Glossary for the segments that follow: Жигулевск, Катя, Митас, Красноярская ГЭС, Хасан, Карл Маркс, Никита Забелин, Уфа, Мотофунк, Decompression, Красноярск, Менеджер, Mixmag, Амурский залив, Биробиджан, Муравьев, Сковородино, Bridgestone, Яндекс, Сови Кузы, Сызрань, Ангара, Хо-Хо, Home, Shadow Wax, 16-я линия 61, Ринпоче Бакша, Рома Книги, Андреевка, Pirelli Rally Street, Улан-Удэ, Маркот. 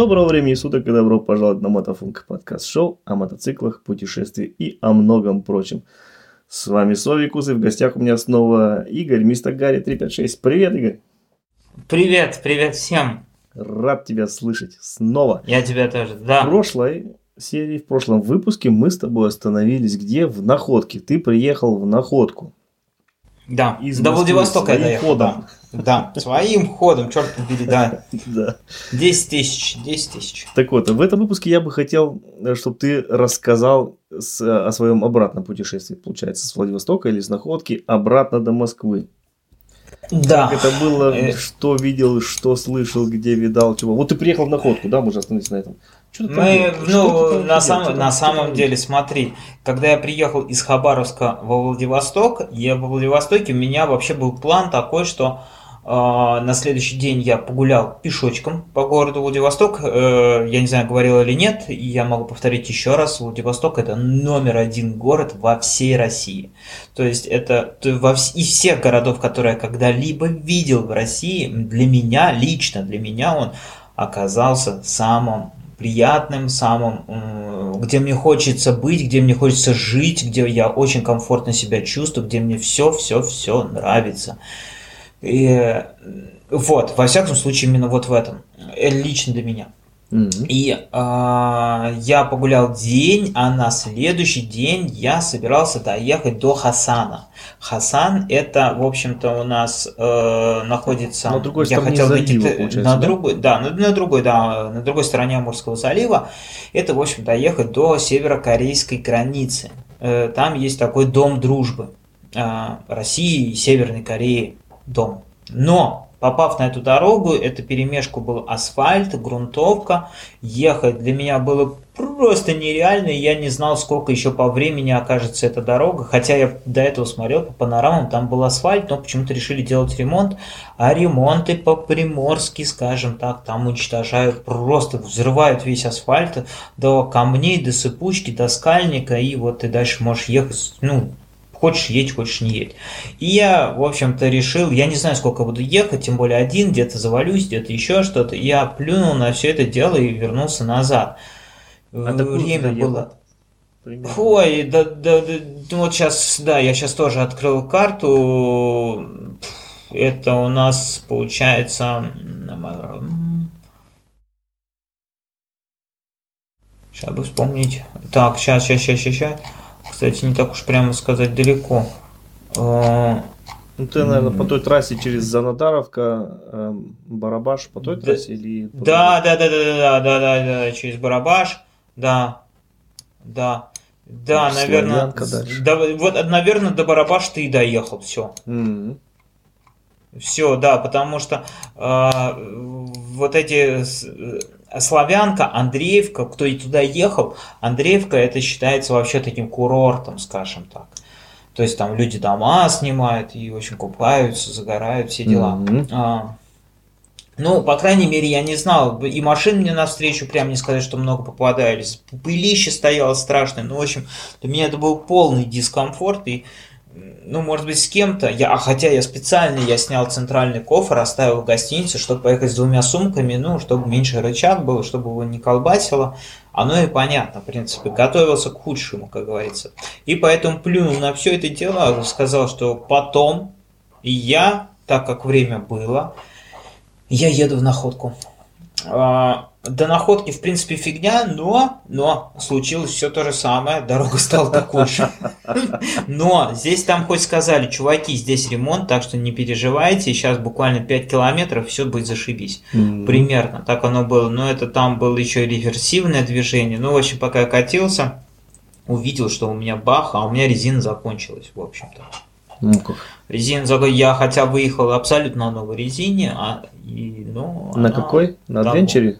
Доброго времени суток и добро пожаловать на Мотофунк, подкаст-шоу о мотоциклах, путешествиях и о многом прочем. С вами Сови Кузы, в гостях у меня снова Игорь, мистер Гарри 356. Привет, Игорь! Привет, привет всем! Рад тебя слышать снова. Я тебя тоже, да. В прошлом выпуске мы с тобой остановились где? В Находке. Ты приехал в Находку. Да, до Владивостока я доехал. Да, своим ходом, черт побери, да. 10 тысяч. Так вот, в этом выпуске я бы хотел, чтобы ты рассказал о своем обратном путешествии, получается, с Владивостока или с Находки обратно до Москвы. Да. Как это было, что видел, что слышал, где видал, чего. Вот ты приехал в Находку, да, мы же остановились на этом. На самом деле, смотри, когда я приехал из Хабаровска во Владивосток, у меня вообще был план такой, что на следующий день я погулял пешочком по городу Владивосток. Я не знаю, говорил или нет, и я могу повторить еще раз: Владивосток — это номер один город во всей России. То есть это из всех городов, которые я когда-либо видел в России, для меня он оказался самым приятным, самым, где мне хочется быть, где мне хочется жить, где я очень комфортно себя чувствую, где мне все нравится. И вот, во всяком случае, именно вот в этом, лично для меня. Mm-hmm. И я погулял день, а на следующий день я собирался доехать до Хасана. Хасан — это, в общем-то, у нас находится... На другой стороне залива, получается, на другой стороне Амурского залива. Это, в общем, доехать до северокорейской границы. Там есть такой дом дружбы России и Северной Кореи. Но, попав на эту дорогу, это перемешку был асфальт, грунтовка, ехать для меня было просто нереально, я не знал, сколько еще по времени окажется эта дорога, хотя я до этого смотрел по панорамам, там был асфальт, но почему-то решили делать ремонт, а ремонты по-приморски, скажем так, там уничтожают, просто взрывают весь асфальт до камней, до сыпучки, до скальника, и вот ты дальше можешь ехать, хочешь едь, хочешь не едь. И я, в общем-то, решил, я не знаю, сколько буду ехать, тем более один, где-то завалюсь, где-то еще что-то. Я плюнул на все это дело и вернулся назад. Время было... Примерно. Ой, вот сейчас, да, я сейчас тоже открыл карту. Это у нас, получается... Сейчас бы вспомнить. Так, сейчас. Кстати, не так уж прямо сказать далеко. Ты, наверное, по той трассе через Занодаровка, Барабаш, по той трассе или... Да, через Барабаш, да, наверное, до Барабаша ты и доехал, все. Mm-hmm. Все, да, потому что вот эти... Славянка, Андреевка, кто и туда ехал, Андреевка — это считается вообще таким курортом, скажем так. То есть там люди дома снимают и очень купаются, загорают, все дела. Mm-hmm. По крайней мере, я не знал, и машин мне навстречу, прям не сказать, что много попадались, пылище стояло страшное, в общем, для меня это был полный дискомфорт, и может быть, с кем-то. Я снял центральный кофр, оставил в гостинице, чтобы поехать с двумя сумками, чтобы меньше рычаг было, чтобы его не колбасило. Оно и понятно, в принципе, готовился к худшему, как говорится. И поэтому плюнул на все это дело, сказал, что потом, и я, так как время было, я еду в Находку. До Находки, в принципе, фигня, но случилось все то же самое, дорога стала такой же. Но здесь там хоть сказали: чуваки, здесь ремонт, так что не переживайте, сейчас буквально 5 километров, все будет зашибись. Mm-hmm. Примерно так оно было, но это там было еще и реверсивное движение. В общем, пока я катился, увидел, что у меня бах, а у меня резина закончилась, в общем-то. Mm-hmm. Я хотя выехал абсолютно на новой резине, на какой? На Adventure?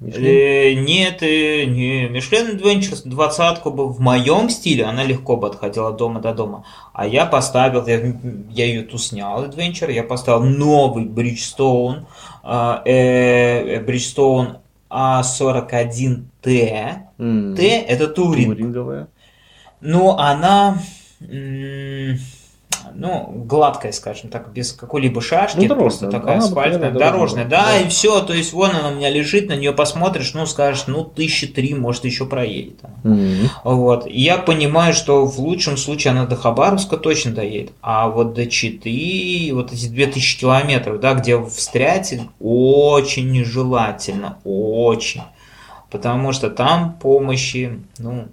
Нет, не Michelin Adventure, 20-ка бы в моем стиле, она легко бы отходила от дома до дома. А я поставил, я ее снял, Adventure, я поставил новый Bridgestone, Bridgestone A41T. Mm-hmm. T — это туринговая. Она... ну, гладкая, скажем так, без какой-либо шашки, ну, просто такая асфальтная, дорожная, да, и все, то есть вон она у меня лежит, на нее посмотришь, ну, скажешь, ну, 3 тысячи, может, еще проедет. Вот, и я понимаю, что в лучшем случае она до Хабаровска точно доедет, а вот до Читы, вот эти 2000 километров, да, где встрять, очень нежелательно, очень, потому что там помощи, ну,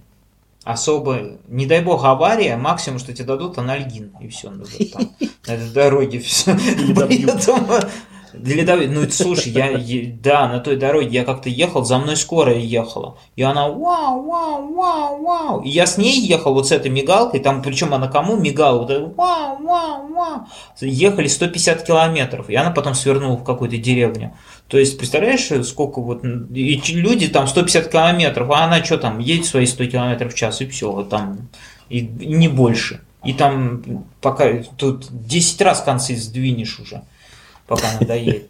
особо, не дай бог, авария, максимум, что тебе дадут, анальгин, и все, ну, там, на этой дороге все. Ну, слушай, да, на той дороге я как-то ехал, за мной скорая ехала, и она вау-вау-вау-вау, и я с ней ехал вот с этой мигалкой, там, причем она кому мигала, вот это вау-вау-вау, ехали 150 километров, и она потом свернула в какую-то деревню. То есть, представляешь, сколько вот... И люди там 150 километров, а она что там, едет свои 100 километров в час, и все, вот там, и не больше. И там пока... Тут 10 раз концы сдвинешь уже, пока она доедет.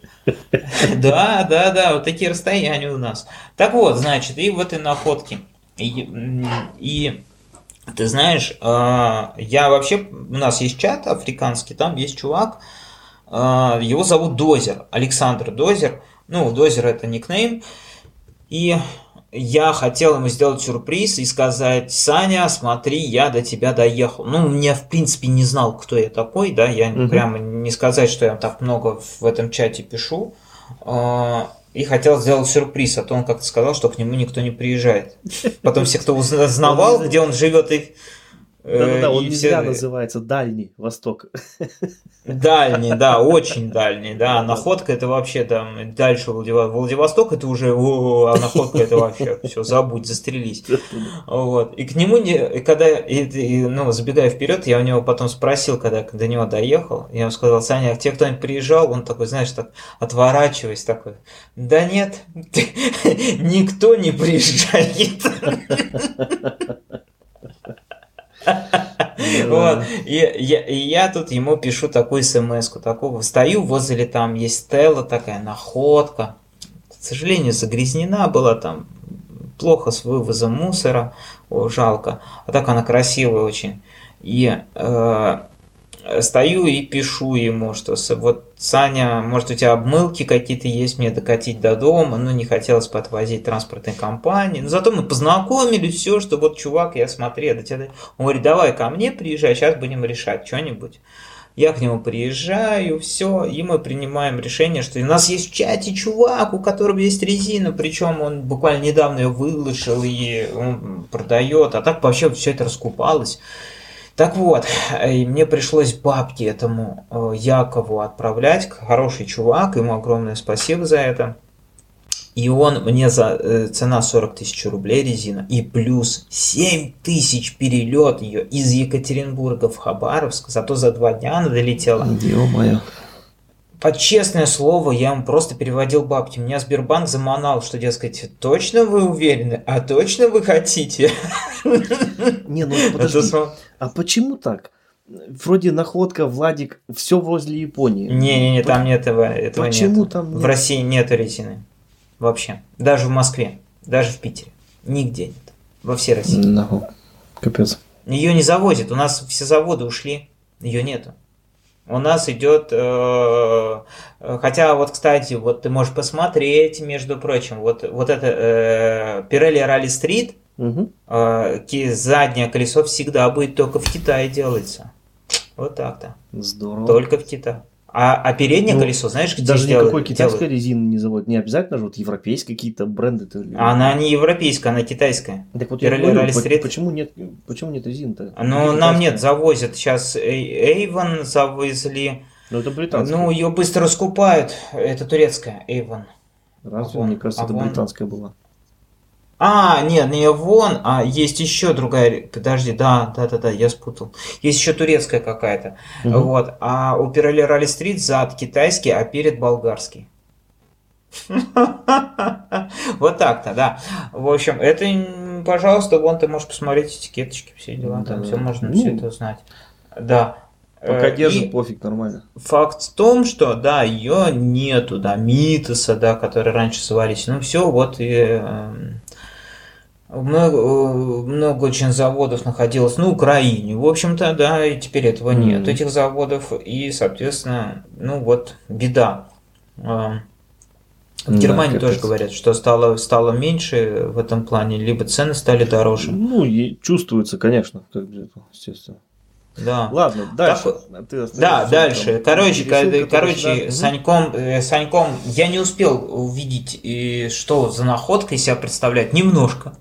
Да, да, да, вот такие расстояния у нас. Так вот, значит, и в этой находке. И ты знаешь, я вообще... У нас есть чат африканский, там есть чувак, его зовут Дозер, Александр Дозер. Ну, Дозер — это никнейм. И я хотел ему сделать сюрприз и сказать: «Саня, смотри, я до тебя доехал». Ну, мне, в принципе, не знал, кто я такой, да, я прямо не сказать, что я так много в этом чате пишу. И хотел сделать сюрприз, а то он как-то сказал, что к нему никто не приезжает. Потом все, кто узнавал, где он живет, их... Да-да-да, он не зря называется Дальний Восток. Дальний, да, очень дальний, да. Находка — это вообще там дальше Владивосток, это уже, а Находка — это вообще все, забудь, застрелись. Вот. И к нему, когда, ну, забегая вперед, я у него потом спросил, когда до него доехал, я ему сказал: «Саня, а к тебе кто-нибудь приезжал?» Он такой, знаешь, так отворачиваясь, такой: «Да нет, никто не приезжает». Вот. И я тут ему пишу такую смс-ку, такого. Стою возле, там есть стела такая, находка. К сожалению, загрязнена была там, плохо с вывозом мусора, о, жалко. А так она красивая очень. И стою и пишу ему, что вот, Саня, может, у тебя обмылки какие-то есть, мне докатить до дома, но не хотелось бы отвозить транспортной компании. Но зато мы познакомились, все, что вот, чувак, я смотрел, он говорит: «Давай ко мне приезжай, сейчас будем решать что-нибудь». Я к нему приезжаю, все, и мы принимаем решение, что у нас есть в чате чувак, у которого есть резина, причем он буквально недавно ее выложил и он продает, а так вообще все это раскупалось. Так вот, и мне пришлось бабки этому Якову отправлять, хороший чувак, ему огромное спасибо за это. И он мне за цена 40 000 рублей резина, и плюс 7 000 перелет ее из Екатеринбурга в Хабаровск, зато за 2 дня она долетела. Ё-моё. Под честное слово, я ему просто переводил бабки. Меня Сбербанк заманал, что, дескать, точно вы уверены? А точно вы хотите? Не, ну подожди. А почему так? Вроде находка, Владик, все возле Японии. Не-не-не, там нет этого. Почему там нет? В России нет резины. Вообще. Даже в Москве, даже в Питере. Нигде нет. Во всей России. Ну, капец. Ее не завозят. У нас все заводы ушли. Ее нету. У нас идет, хотя вот, кстати, вот ты можешь посмотреть, между прочим, вот это Pirelli Rally Street, заднее колесо всегда будет только в Китае делается. Вот так-то. Здорово. Только в Китае. А переднее колесо, знаешь, где даже никакой китайской резины не заводят. Не обязательно же вот европейские какие-то бренды. Она не европейская, она китайская. Так вот, Pirelli Rally Street. Почему нет резины-то? Ну, нам нет, завозят. Сейчас Avon завезли. Ну, это британская. Ну, ее быстро скупают. Это турецкая Avon. Разве? Мне кажется, это британская была. А, нет, не Авон, а есть еще другая. Подожди, да, я спутал. Есть еще турецкая какая-то. Вот. А у Pirelli Rally Street зад китайский, а перед болгарский. Вот так-то, да. В общем, это, пожалуйста, вон ты можешь посмотреть этикеточки, все дела. Там все можно, все это узнать. Да. Пока держит, пофиг, нормально. Факт в том, что, да, ее нету, да, Митаса, да, которые раньше сварились. Ну, все, вот и... Много очень заводов находилось на Украине, в общем-то, да, и теперь этого нет, этих заводов, и, соответственно, ну вот, беда. В Германии тоже говорят, что стало меньше в этом плане, либо цены стали дороже. Ну, и чувствуется, конечно, как бы, естественно. Да. Ладно, дальше. Так, да, дальше. Короче, Саньком, я не успел увидеть, что за находкой себя представляет, немножко.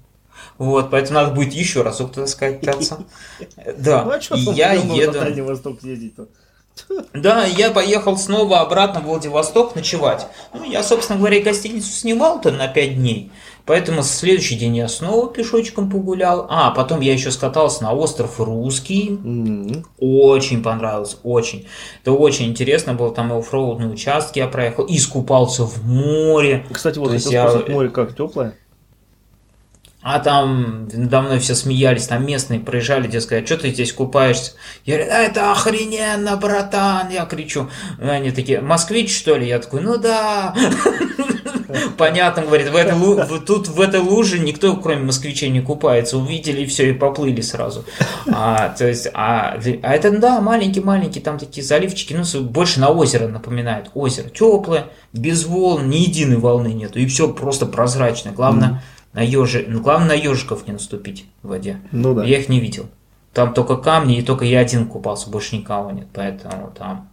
Вот, поэтому надо будет еще разок туда скататься. Да, и я еду. Да, я поехал снова обратно в Владивосток ночевать. Ну, я, собственно говоря, гостиницу снимал-то на 5 дней. Поэтому следующий день я снова пешочком погулял. А потом я еще скатался на остров Русский. Очень понравилось, очень. Это очень интересно было, там оффроудные участки я проехал, искупался в море. Кстати, вот это море как, теплое? А там надо мной все смеялись, там местные проезжали, где сказали, что ты здесь купаешься? Я говорю, это охрененно, братан, я кричу. Они такие, москвич, что ли? Я такой, ну да. Понятно, говорит, тут в этой луже никто, кроме москвичей, не купается. Увидели все и поплыли сразу. Это, да, маленькие-маленькие там такие заливчики, ну, больше на озеро напоминает. Озеро теплое, без волн, ни единой волны нету. И все просто прозрачно. Главное, главное, на ежиков не наступить в воде. Ну, да. Я их не видел. Там только камни, и только я один купался, больше никого нет. Поэтому там...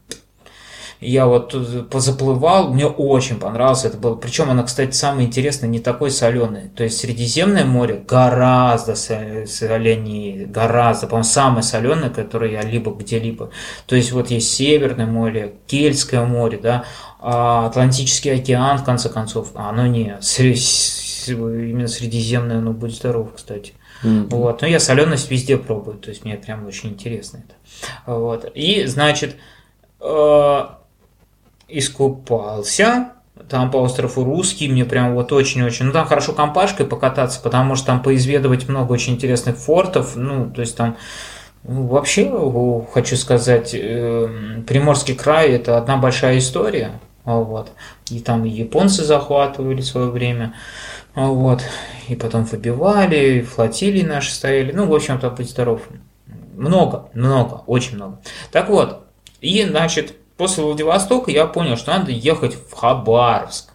Я вот позаплывал, мне очень понравилось это было. Причем оно, кстати, самое интересное, не такое соленое. То есть Средиземное море гораздо соленее, гораздо, по-моему, самое соленое, которое я либо где-либо. То есть вот есть Северное море, Кельтское море, да, Атлантический океан, в конце концов, оно не... Именно Средиземное, оно будет здорово, кстати. Вот. Но я соленость везде пробую, то есть мне прям очень интересно это. Вот. И, значит, искупался там по острову Русский, мне прям вот очень-очень, ну там хорошо компашкой покататься, потому что там поизведывать много очень интересных фортов, ну то есть там вообще, хочу сказать, Приморский край это одна большая история, вот, и там и японцы захватывали в свое время, вот, и потом выбивали, и флотилии наши стояли, ну в общем-то будь здоров, много, очень много. Так вот, и значит, после Владивостока я понял, что надо ехать в Хабаровск.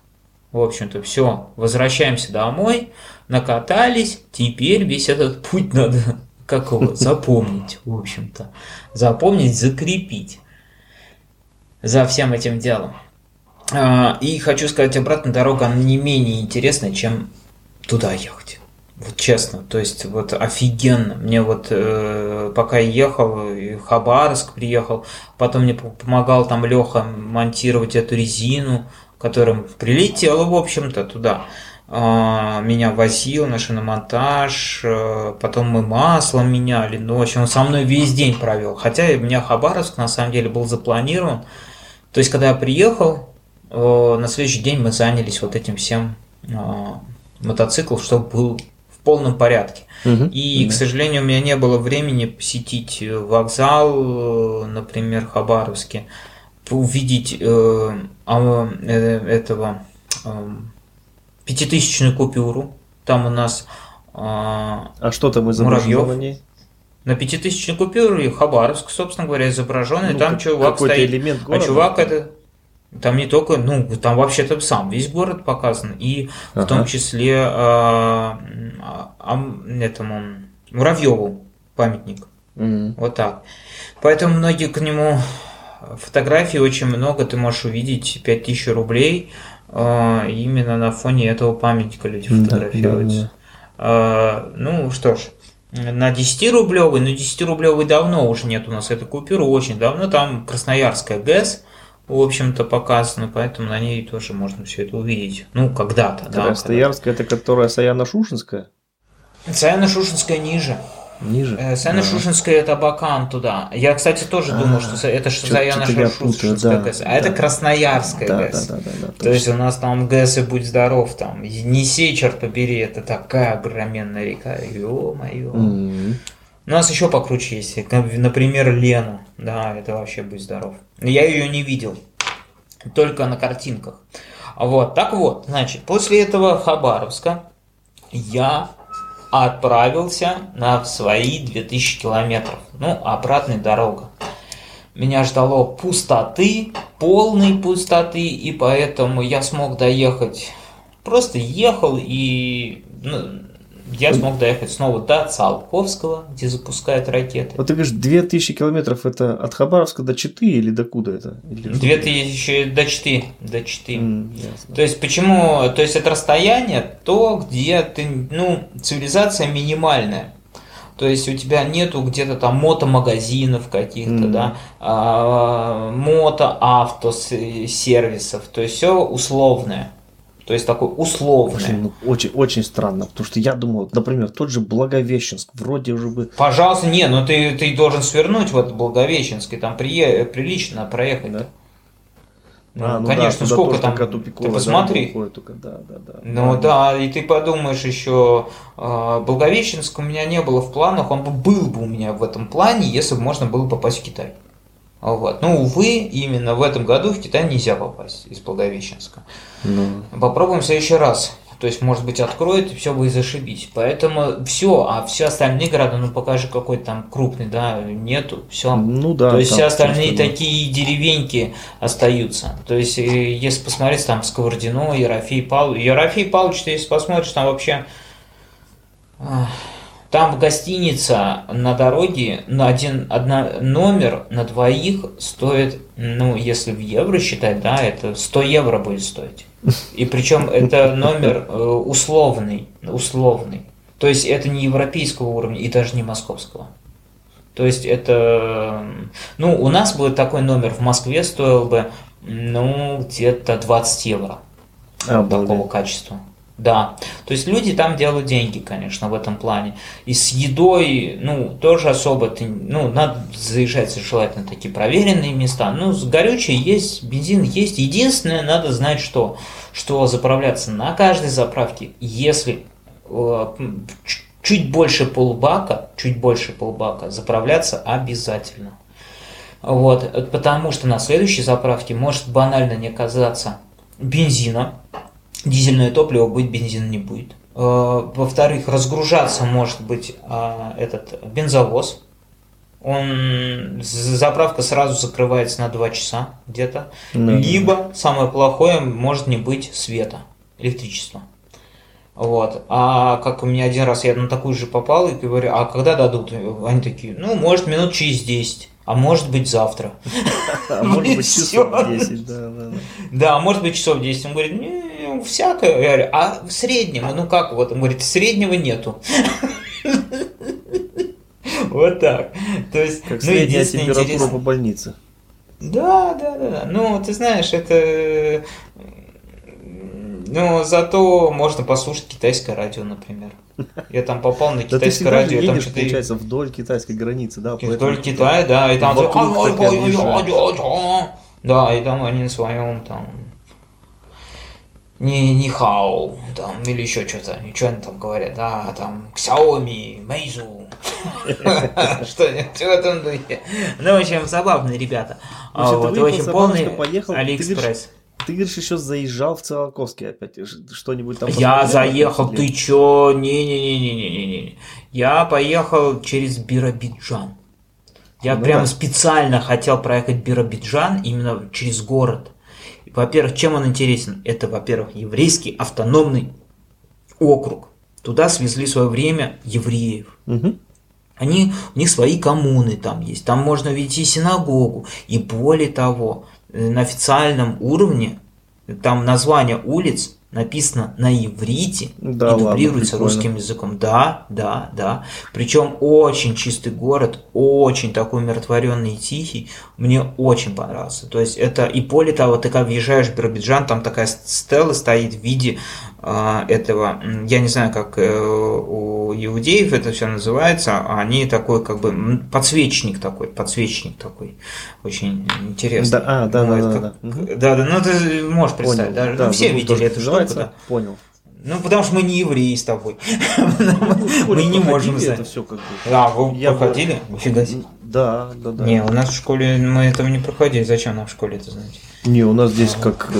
В общем-то, все, возвращаемся домой, накатались, теперь весь этот путь надо как его запомнить, в общем-то. Запомнить, закрепить за всем этим делом. И хочу сказать, обратная дорога, она не менее интересна, чем туда ехать. Вот честно, то есть вот офигенно. Мне вот пока я ехал, и в Хабаровск приехал, потом мне помогал там Леха монтировать эту резину, которая прилетела, в общем-то, туда. Меня возил на шиномонтаж, потом мы маслом меняли, ну, в общем, он со мной весь день провел. Хотя у меня Хабаровск, на самом деле, был запланирован. То есть, когда я приехал, на следующий день мы занялись вот этим всем мотоцикл, чтобы был в полном порядке. И, к сожалению, у меня не было времени посетить вокзал, например, Хабаровске, увидеть этого 5000-ную купюру. Там у нас что там изображено на ней? На 5000-ную купюру и Хабаровск, собственно говоря, изображен. Ну, и там чувак стоит. Элемент города, чувак это... Там не только, ну, там вообще-то сам весь город показан, и в том числе этому Муравьеву памятник. Вот так. Поэтому многие к нему фотографий очень много, ты можешь увидеть 5000 рублей именно на фоне этого памятника люди фотографируются. Ну что ж, на 10-рублевый, но 10-рублевый давно уже нет у нас этой купюры, очень давно, там Красноярская ГЭС, в общем-то, показано, поэтому на ней тоже можно все это увидеть. Ну, когда-то, да. Красноярская, это которая Саяно-Шушенская? Саяно-Шушенская ниже. Ниже? Саяно-Шушенская, это Абакан туда. Я, кстати, тоже думал, что это Саяно-Шушенская ГЭС, а это Красноярская ГЭС. То есть, у нас там ГЭС и будь здоров, там, Енисей, черт побери, это такая огроменная река, ё-моё. У нас еще покруче есть, например, Лена, да, это вообще будь здоров. Я ее не видел, только на картинках. Вот, так вот, значит, после этого Хабаровска я отправился на свои 2000 километров. Ну, обратная дорога. Меня ждало пустоты, полной пустоты, и поэтому я смог доехать. Просто ехал, и я смог доехать снова до Циолковского, где запускают ракеты. Вот ты говоришь, 2000 километров это от Хабаровска до Читы или до куда это? Или 2000 до Читы. До Читы. То есть почему? То есть это расстояние, то где ты, цивилизация минимальная. То есть у тебя нету где-то там мотомагазинов каких-то, да, мотоавтосервисов. То есть все условное. То есть такой условный. Очень странно, потому что я думал, например, тот же Благовещенск, вроде уже бы... Пожалуйста, ты должен свернуть в этот Благовещенск и там прилично проехать. Да? Конечно, сколько там, ты посмотри. Да, и ты подумаешь еще, Благовещенск у меня не было в планах, он был бы у меня в этом плане, если бы можно было попасть в Китай. Вот. Увы, именно в этом году в Китай нельзя попасть из Благовещенска. Попробуем в следующий раз. То есть, может быть, откроют, и все будет зашибись. Поэтому все, а все остальные города, покажи какой-то там крупный, да, нету, все. То есть, все остальные такие деревеньки остаются. То есть, если посмотреть, там Сковородино, Ерофей Павлович, ты если посмотришь, там вообще... Там гостиница на дороге на номер на двоих стоит, если в евро считать, да, это 100 евро будет стоить. И причем это номер условный. То есть это не европейского уровня и даже не московского. То есть это, у нас бы такой номер в Москве стоил бы, где-то 20 евро такого качества. Да, то есть люди там делают деньги, конечно, в этом плане. И с едой, тоже особо, надо заезжать желательно такие проверенные места. Горючее есть, бензин есть. Единственное, надо знать, что заправляться на каждой заправке, если чуть больше полбака, заправляться обязательно. Вот, потому что на следующей заправке может банально не оказаться бензина. Дизельное топливо будет, бензина не будет. Во-вторых, разгружаться может быть этот бензовоз. Заправка сразу закрывается на 2 часа где-то. Либо, самое плохое, может не быть света, электричества. Вот. А как у меня один раз я на такую же попал и говорю, а когда дадут? Они такие, может минут через 10. А может быть завтра. А может быть часов 10. Да, может быть часов 10. Он говорит, всякое. Я говорю, а в среднем? Как вот? Он говорит, среднего нету. Вот так. То есть, как средняя температура по больнице. Да. Ты знаешь, это... зато можно послушать китайское радио, например. Я там попал на китайское радио. Да ты едешь, получается, вдоль китайской границы, да? Вдоль Китая, да, и там... Да, и там они на своем там... Нихао, там, или еще что-то, ничего они там говорят, да, там, Xiaomi, Meizu, что-нибудь в этом духе. В общем, забавные ребята. Очень полный Алиэкспресс. Ты говоришь, еще заезжал в Циолковский опять, что-нибудь там... Я заехал, ты чё? Не-не-не-не-не-не. Я поехал через Биробиджан. Я прямо специально хотел проехать Биробиджан именно через город. И, во-первых, чем он интересен? Это, во-первых, еврейский автономный округ. Туда свезли в свое время евреев. У них свои коммуны там есть. Там можно видеть и синагогу. И более того... На официальном уровне там название улиц написано на иврите, да, и дублируется русским языком. Да. Причем очень чистый город, очень такой умиротворенный и тихий. Мне очень понравился. То есть это и более того, ты как въезжаешь в Биробиджан, там такая стела стоит в виде этого, я не знаю, как у иудеев это все называется, они такой как бы подсвечник такой, очень интересный. Ты можешь представить, понял, да, все видели эту штуку, да. Понял. Потому что мы не евреи с тобой, мы не можем знать. Да, вы проходили? Нифига себе. Да. Не, у нас в школе мы этого не проходили, зачем нам в школе это знать? Не, у нас здесь как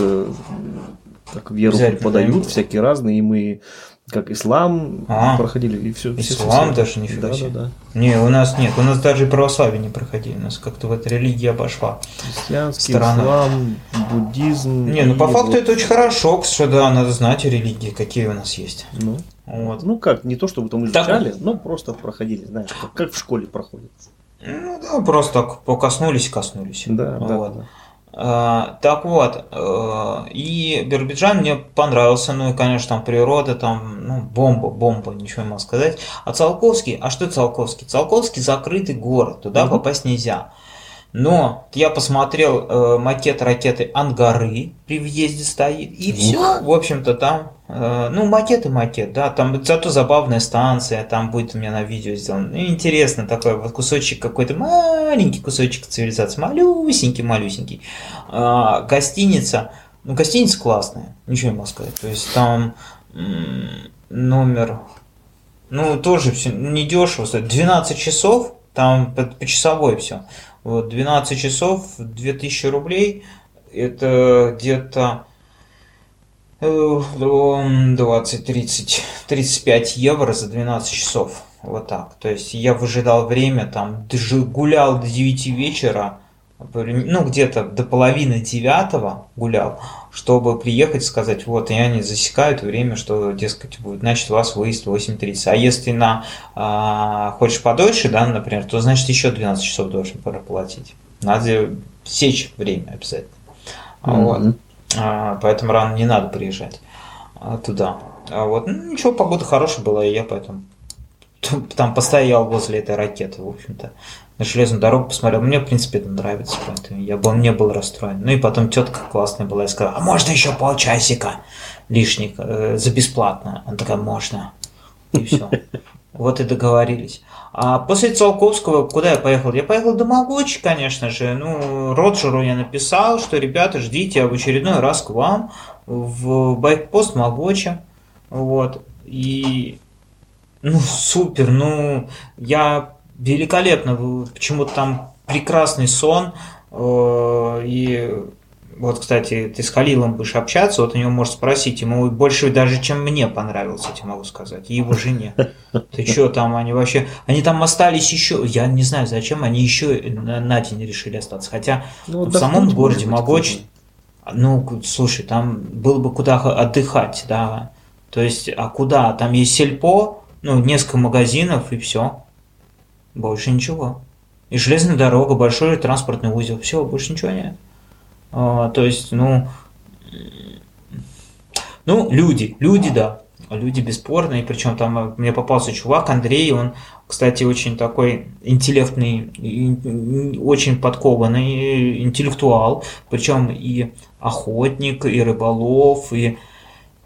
в еру подают всякие разные, и мы как ислам проходили, и все. Ислам все. Даже нифига себе. Да. Не, у нас нет, у нас даже и православие не проходили, у нас как-то вот религия обошла. Христианский, ислам, буддизм. Не, ну по факту вот. Это очень хорошо, что да, надо знать религии, какие у нас есть. Ну, вот. Ну как, не то чтобы там изучали, так... но просто проходили, знаешь, как в школе проходит. Ну да, просто так покоснулись. Да, вот. Да. Так вот, и Биробиджан мне понравился, ну и, конечно, там природа, там, ну, бомба, ничего не могу сказать. А Циолковский, а что Циолковский? Циолковский закрытый город, туда попасть нельзя. Но я посмотрел макет ракеты «Ангары», при въезде стоит, и все, в общем-то, там, ну, макет, да, там зато забавная станция, там будет у меня на видео сделано, ну, интересно, такой вот кусочек, какой-то маленький кусочек цивилизации, малюсенький, гостиница, ну, гостиница классная, ничего не могу сказать, то есть там номер, ну, тоже все недешево, 12 часов, там почасовой все, вот, 12 часов, 2000 рублей, это где-то 20-30-35 евро за 12 часов. Вот так. То есть я выжидал время, там гулял до 9 вечера, ну где-то до половины 9 гулял, чтобы приехать и сказать, вот, я не засекаю это время, что, дескать, будет, значит, у вас выезд 8:30. А если хочешь подольше, да, например, то, значит, еще 12 часов должен проплатить. Надо сечь время обязательно. Вот. Поэтому рано не надо приезжать туда. Вот. Ну, ничего, погода хорошая была, и я поэтому там постоял возле этой ракеты, в общем-то. На железную дорогу посмотрел. Мне, в принципе, это нравится, поэтому не был расстроен. Ну и потом тетка классная была, я сказал, а можно еще полчасика лишних за бесплатно? Она такая, можно. И все. Вот и договорились. А после Циолковского куда я поехал? Я поехал до Могочи, конечно же. Ну, Роджеру я написал, что, ребята, ждите, я в очередной раз к вам в байкпост Могоча. Вот. И... Ну, супер. Ну, я великолепно. Почему-то там прекрасный сон. И... Вот, кстати, ты с Халилом будешь общаться, вот у него можешь спросить, ему больше даже, чем мне понравилось, я тебе могу сказать, и его жене. Ты что там, они вообще... Они там остались еще, я не знаю, зачем, они еще на день решили остаться. Хотя ну, в самом городе Могочи, ну, слушай, там было бы куда отдыхать, да. То есть, а куда? Там есть сельпо, ну, несколько магазинов, и все. Больше ничего. И железная дорога, большой транспортный узел, все, больше ничего нет. То есть, ну, люди, да, люди бесспорные, причем там мне попался чувак Андрей, он, кстати, очень такой интеллектный, очень подкованный интеллектуал, причем и охотник, и рыболов, и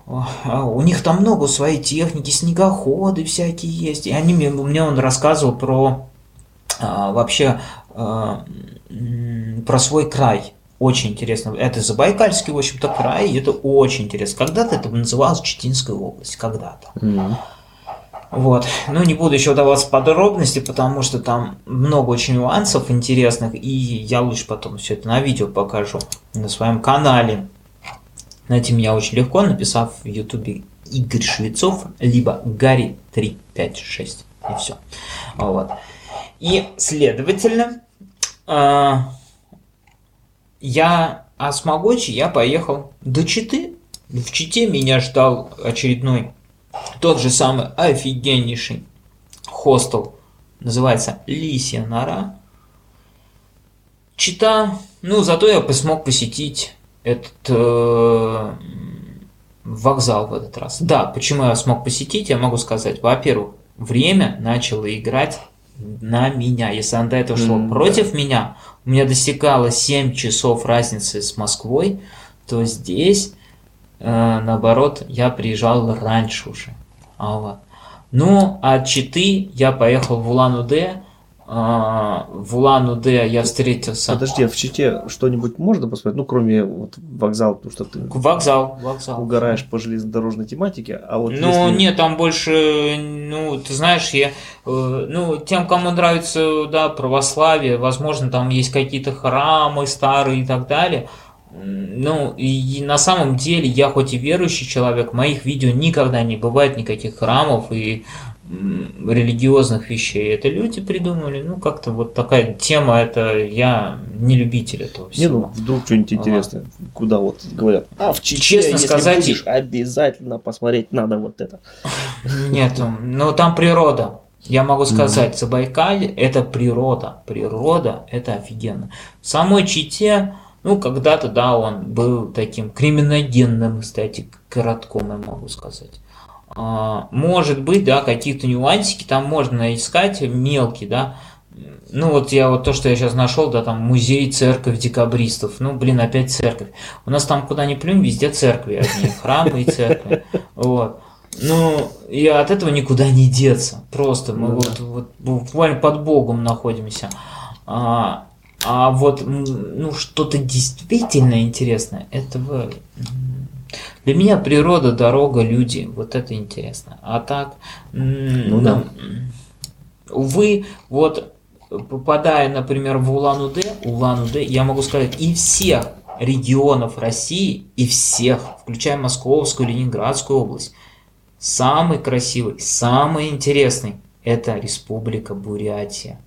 у них там много своей техники, снегоходы всякие есть, и мне он рассказывал про вообще про свой край. Очень интересно. Это Забайкальский, в общем-то, край, и это очень интересно. Когда-то это называлось Читинская область, когда-то. Вот. Ну, не буду еще даваться подробности, потому что там много очень нюансов интересных, и я лучше потом все это на видео покажу на своем канале. Найти меня очень легко, написав в Ютубе Игорь Швецов, либо Гарри 356, и все. Вот. И, следовательно, с Могочи я поехал до Читы. В Чите меня ждал очередной, тот же самый офигеннейший хостел. Называется Лисья нора. Чита. Ну, зато я смог посетить этот вокзал в этот раз. Да, почему я смог посетить, я могу сказать. Во-первых, время начало играть на меня. Если она до этого шла против меня, у меня достигало 7 часов разницы с Москвой, то здесь, наоборот, я приезжал раньше уже. Вот. Ну, от Читы я поехал в Улан-Удэ. В Улан-Удэ я встретился... Подожди, в Чите что-нибудь можно посмотреть? Ну, кроме вот вокзала, потому что ты вокзал. Угораешь по железнодорожной тематике, а вот ну, если... нет, там больше, ну, ты знаешь, тем, кому нравится, да, православие, возможно, там есть какие-то храмы старые и так далее, Ну, и на самом деле, я хоть и верующий человек, в моих видео никогда не бывает никаких храмов и религиозных вещей. Это люди придумали, ну, как-то вот такая тема, это я не любитель этого всего. Не, ну, вдруг что-нибудь интересное, куда вот говорят, в Чечне, честно сказать, будешь, обязательно посмотреть надо вот это. Нет, ну, там природа. Я могу сказать, Забайкалье – это природа. Природа – это офигенно. В самой Чите, ну, когда-то, да, он был таким криминогенным, кстати, городком, я могу сказать. Может быть, да, какие-то нюансики там можно искать, мелкие, да. Ну, вот я вот то, что я сейчас нашел, да, там музей, церковь декабристов. Ну, блин, опять церковь. У нас там куда ни плюнь, везде церкви одни, храмы и церкви. Вот. Ну, и от этого никуда не деться. Просто мы вот буквально под Богом находимся. А вот, ну, что-то действительно интересное, этого... Для меня природа, дорога, люди, вот это интересно. А так, ну, да. Увы, вот попадая, например, в Улан-Удэ, я могу сказать, и всех регионов России, и всех, включая Московскую, Ленинградскую область, самый красивый, самый интересный – это Республика Бурятия.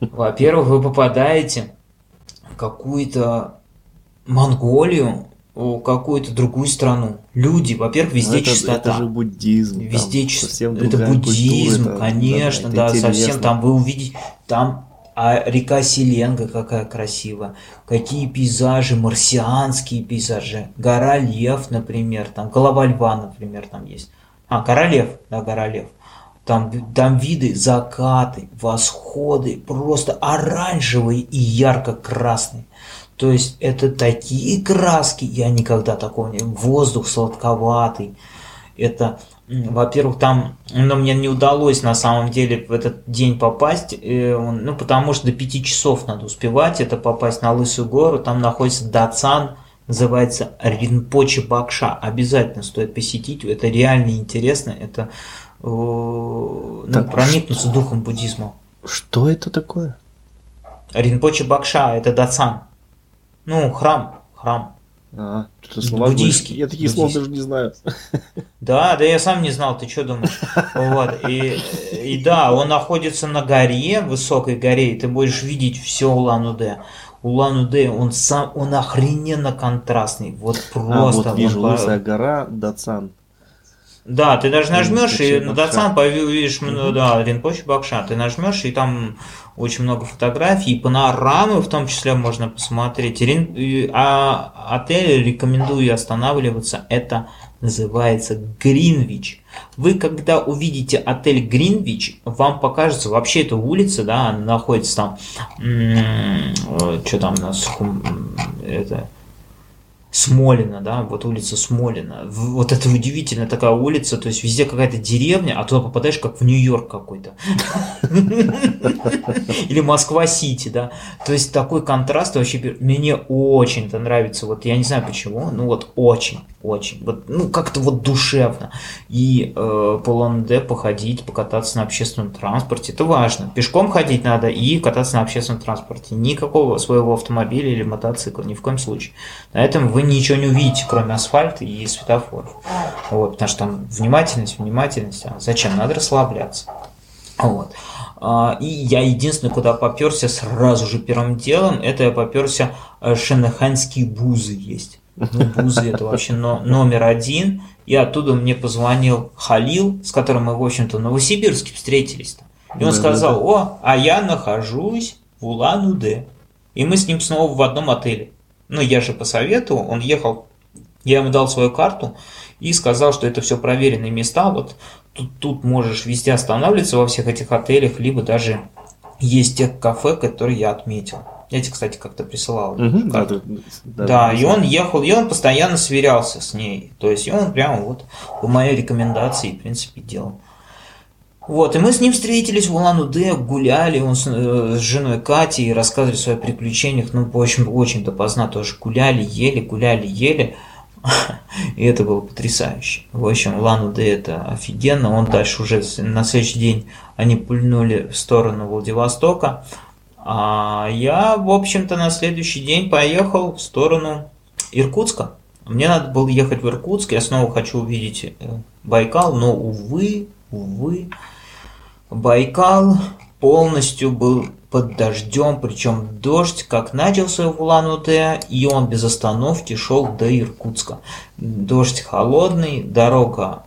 Во-первых, вы попадаете в какую-то Монголию, какую-то другую страну. Люди, во-первых, везде чистота. Это же буддизм. Везде чистота. Это буддизм, культура, конечно, да, совсем. Там вы увидите, там река Селенга какая красивая. Какие пейзажи, марсианские пейзажи. Гора Лев, например, там голова льва, например, там есть. Гора Лев. Там виды, закаты, восходы, просто оранжевые и ярко-красные. То есть это такие краски, я никогда такого не... Воздух сладковатый. Это, во-первых, там... Но мне не удалось на самом деле в этот день попасть, ну, потому что до 5 часов надо успевать, это попасть на Лысую гору, там находится дацан, называется Ринпоче Бакша. Обязательно стоит посетить, это реально интересно, это... проникнуться духом буддизма. Что это такое? Ринпоче Бакша, это дацан. Ну, храм. Буддийский. Я такие слова даже не знаю. Да, я сам не знал, ты что думаешь? Вот. И да, он находится на горе, высокой горе, и ты будешь видеть все Улан-Удэ. Улан-Удэ, он охрененно контрастный. Вот просто. Вот вижу, Лысая гора, дацан. Да, ты даже нажмешь, и на дацан увидишь, да, Ринпоче Бакша, ты нажмешь, и там очень много фотографий, и панорамы в том числе можно посмотреть. Отель рекомендую останавливаться, это называется Greenwich. Вы когда увидите отель Greenwich, вам покажется, вообще это улица, да, она находится там, что там у нас, это... Смолино, да, вот улица Смолино. Вот это удивительная такая улица, то есть везде какая-то деревня, а туда попадаешь как в Нью-Йорк какой-то. Или Москва-Сити, да. То есть такой контраст вообще, мне очень это нравится, вот я не знаю почему, ну вот очень. Вот, ну как-то вот душевно. И по Улан-Удэ походить, покататься на общественном транспорте, это важно. Пешком ходить надо и кататься на общественном транспорте. Никакого своего автомобиля или мотоцикла, ни в коем случае. На этом вы ничего не увидите, кроме асфальта и светофоров. Вот, потому что там внимательность. А зачем? Надо расслабляться. Вот. И я единственное, куда попёрся сразу же первым делом, это я попёрся, шенаханские бузы есть. Ну, бузы это вообще номер один. И оттуда мне позвонил Халил, с которым мы, в общем-то, в Новосибирске встретились. И он сказал, я нахожусь в Улан-Удэ. И мы с ним снова в одном отеле. Ну, я же посоветовал, он ехал, я ему дал свою карту и сказал, что это все проверенные места, вот тут можешь везде останавливаться во всех этих отелях, либо даже есть те кафе, которые я отметил. Я тебе, кстати, как-то присылал. Да, и он ехал, и он постоянно сверялся с ней, то есть он прямо вот по моей рекомендации, в принципе, делал. Вот, и мы с ним встретились в Улан-Удэ, гуляли, он с женой Катей, рассказывали о своих приключениях, ну, в общем, очень допоздна тоже гуляли, ели, и это было потрясающе. В общем, Улан-Удэ это офигенно, он дальше уже на следующий день они пульнули в сторону Владивостока, А я, в общем-то, на следующий день поехал в сторону Иркутска. Мне надо было ехать в Иркутск, я снова хочу увидеть Байкал, но, увы, Байкал полностью был под дождем, причем дождь как начался в Улан-Удэ, и он без остановки шел до Иркутска. Дождь холодный, дорога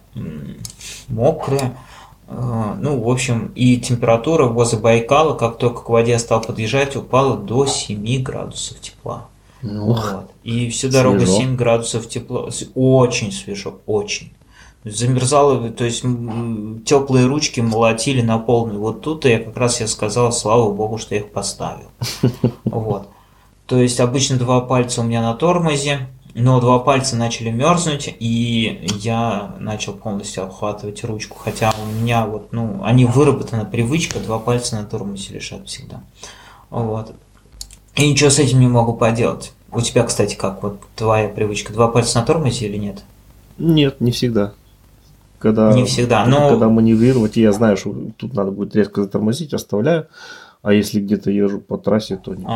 мокрая, ну, в общем, и температура возле Байкала, как только к воде стал подъезжать, упала до 7 градусов тепла. Ну, вот. И всю дорогу свежо. 7 градусов тепла. Очень свежо, очень. Замерзало, то есть теплые ручки молотили на полную. Вот тут я как раз сказал, слава богу, что я их поставил. Вот. То есть обычно 2 пальца у меня на тормозе, но 2 пальца начали мерзнуть, и я начал полностью обхватывать ручку. Хотя у меня вот, ну, они выработана привычка, 2 пальца на тормозе лежат всегда. Вот. И ничего с этим не могу поделать. У тебя, кстати, как? Вот твоя привычка. 2 пальца на тормозе или нет? Нет, не всегда. Когда маневрировать, я знаю, что тут надо будет резко затормозить, оставляю. А если где-то езжу по трассе, то нет.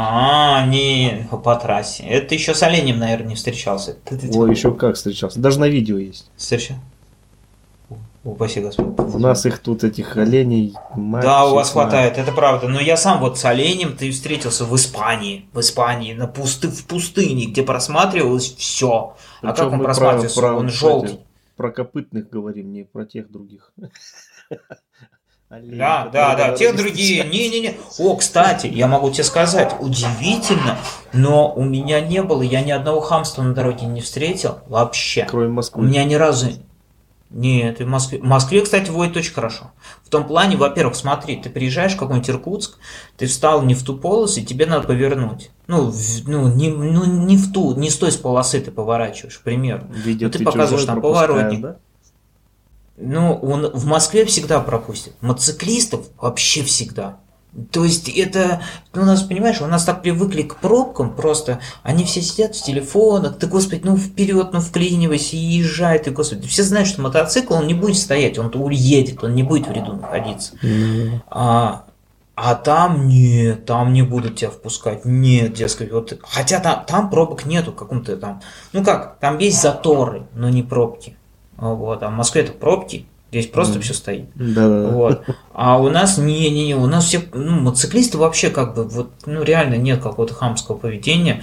Не по трассе. Это еще с оленем, наверное, не встречался. Ой, еще как встречался. Даже на видео есть. Встречался? Упаси Господь. У нас их тут, этих оленей... Да, у вас хватает, это правда. Но я сам вот с оленем ты встретился в Испании. В Испании, в пустыне, где просматривалось все. Причем как он просматривался? Он желтый. Про копытных говорим, не про тех других. Да, те другие. Не-не-не. О, кстати, я могу тебе сказать, удивительно, но у меня не было, я ни одного хамства на дороге не встретил вообще. Кроме Москвы. У меня ни разу... Нет, в Москве, кстати, водит очень хорошо. В том плане, во-первых, смотри, ты приезжаешь в какой-нибудь Иркутск, ты встал не в ту полосу, и тебе надо повернуть. Не с той с полосы ты поворачиваешь, к примеру. Ты показываешь там поворотник. Да? Он в Москве всегда пропустит. Мотоциклистов вообще всегда. То есть это, у нас так привыкли к пробкам, просто они все сидят в телефонах, ты, Господи, вперед, вклинивайся и езжай, ты, Господи, все знают, что мотоцикл, он не будет стоять, он уедет, он не будет в ряду находиться. А там нет, там не будут тебя впускать, нет, дескать, хотя там пробок нету, каком-то там, там есть заторы, но не пробки, а в Москве это пробки. Здесь просто все стоит. Да. Вот. А у нас у нас все мотоциклисты вообще реально нет какого-то хамского поведения.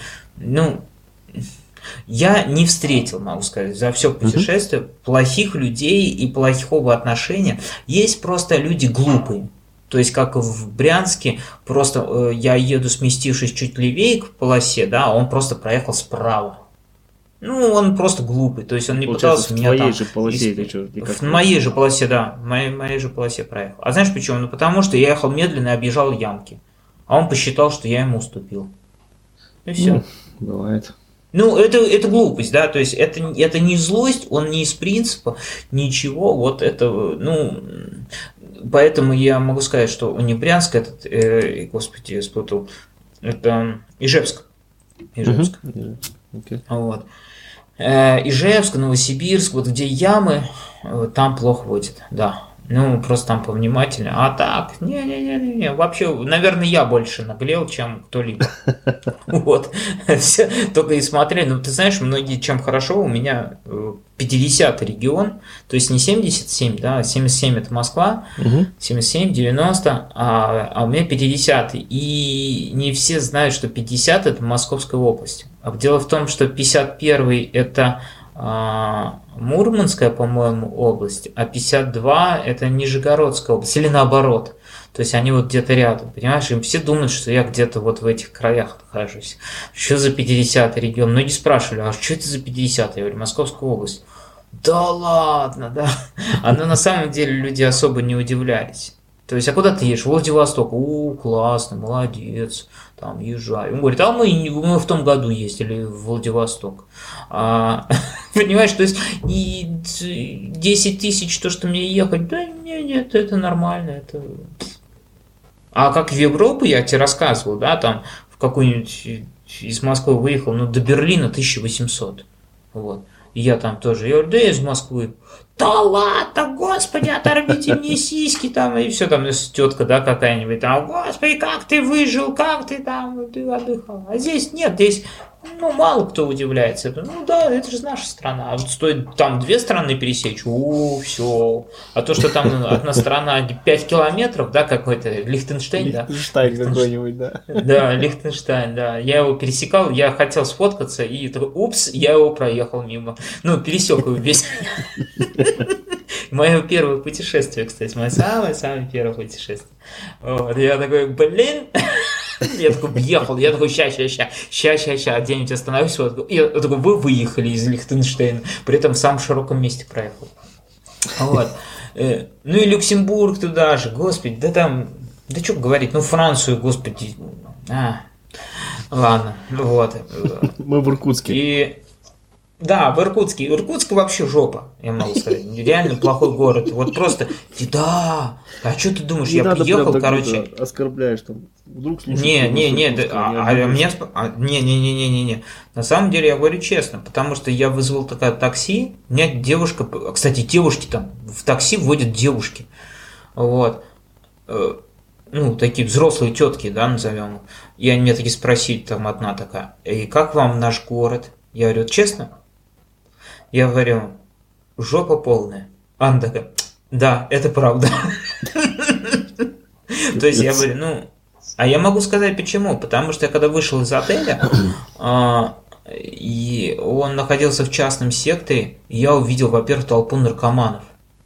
Я не встретил, могу сказать, за все путешествие плохих людей и плохого отношения. Есть просто люди глупые. То есть, как в Брянске, просто я еду, сместившись чуть левее к полосе, да, а он просто проехал справа. Он просто глупый, то есть он не пытался меня там... В моей же полосе проехал. А знаешь почему? Потому что я ехал медленно и объезжал ямки. А он посчитал, что я ему уступил. И все. Бывает. Это глупость, да, то есть это не злость, он не из принципа, ничего, поэтому я могу сказать, что не Брянск я спутал, это Ижевск. Okay. Вот. Ижевск, Новосибирск, где ямы, там плохо водит, да. Просто там повнимательнее. А так, не-не-не, вообще, наверное, я больше наглел, чем кто-либо. Вот. Все только и смотрели. Ты знаешь, многие, чем хорошо, у меня 50 регион, то есть не 77, да, 77 это Москва, 77, 90, а у меня 50. И не все знают, что 50 это Московская область. А дело в том, что 51 это... Мурманская, по-моему, область, а 52 это Нижегородская область, или наоборот. То есть они где-то рядом, понимаешь? Им все думают, что я где-то в этих краях нахожусь. Что за 50-й регион? Многие спрашивали, а что это за 50-й? Я говорю, Московская область. Да ладно, да. Но на самом деле люди особо не удивлялись. То есть, а куда ты едешь? В Владивосток. О, классно, молодец. Там езжай. Он говорит, а мы в том году ездили в Владивосток. Понимаешь, то есть, и 10 тысяч, то, что мне ехать, да нет, это нормально. Это... А как в Европу, я тебе рассказывал, да, там в какую-нибудь из Москвы выехал, до Берлина 1800. Вот. И я там тоже, я говорю, да я из Москвы. да ладно, господи, оторвите мне сиськи там, и все, там тетка, да, какая-нибудь там, господи, как ты выжил, как ты там, ты отдыхал. А здесь нет, здесь, ну, мало кто удивляется. Ну да, это же наша страна. А вот стоит там две страны пересечь, все. А то, что там одна страна 5 километров, да, какой-то, Лихтенштейн, да. Лихтенштейн какой-нибудь, да. Да, Лихтенштейн, да. Я его пересекал, я хотел сфоткаться, и такой, упс, я его проехал мимо. Ну, пересек его весь. Мое первое путешествие, кстати, мое самое-самое первое путешествие. Вот, я такой, блин... Я такой въехал, я такой, ща, где-нибудь остановлюсь. Вот. Я такой, вы выехали из Лихтенштейна, при этом в самом широком месте проехал. Вот. Ну и Люксембург туда же, господи, да там, да что говорить, ну Францию, господи, ладно, вот. Мы в Иркутске. И... Да, в Иркутске. Иркутск вообще жопа, я могу сказать. Реально плохой город. Вот просто, да, а что ты думаешь, я приехал, короче... Оскорбляешь там, вдруг слушаешь... Не. На самом деле я говорю честно, потому что я вызвал такое такси, у меня девушка... Кстати, девушки там, в такси водят девушки. Вот. Ну, такие взрослые тетки, да, назовем. И они меня такие спросили, там одна такая, и как вам наш город? Я говорю, честно? Я говорю, жопа полная. Она такая, да, это правда. То есть я говорю, ну... А я могу сказать почему. Потому что я когда вышел из отеля, и он находился в частном секторе, я увидел, во-первых, толпу наркоманов.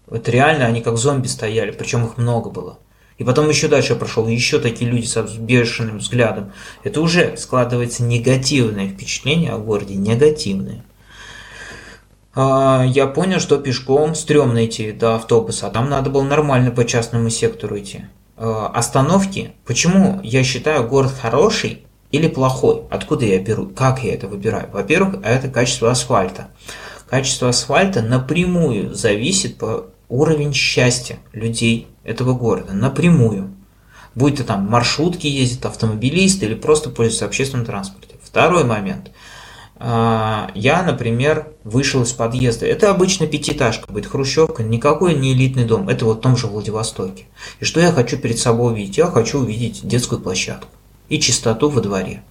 Вот реально они как зомби стояли, причем их много было. И потом еще дальше прошел, еще такие люди с бешеным взглядом. Это уже складывается негативное впечатление о городе, негативное. Я понял, что пешком стрёмно идти до автобуса, а там надо было нормально по частному сектору идти. Остановки. Почему я считаю город хороший или плохой? Откуда я беру? Как я это выбираю? Во-первых, это качество асфальта. Качество асфальта напрямую зависит по уровень счастья людей этого города напрямую. Будь то там маршрутки ездят, автомобилисты или просто пользуются общественным транспортом. Второй момент. Я, например, вышел из подъезда. Это обычно пятиэтажка, будет хрущевка, никакой не элитный дом. Это вот в том же Владивостоке. И что я хочу перед собой увидеть? Я хочу увидеть детскую площадку и чистоту во дворе.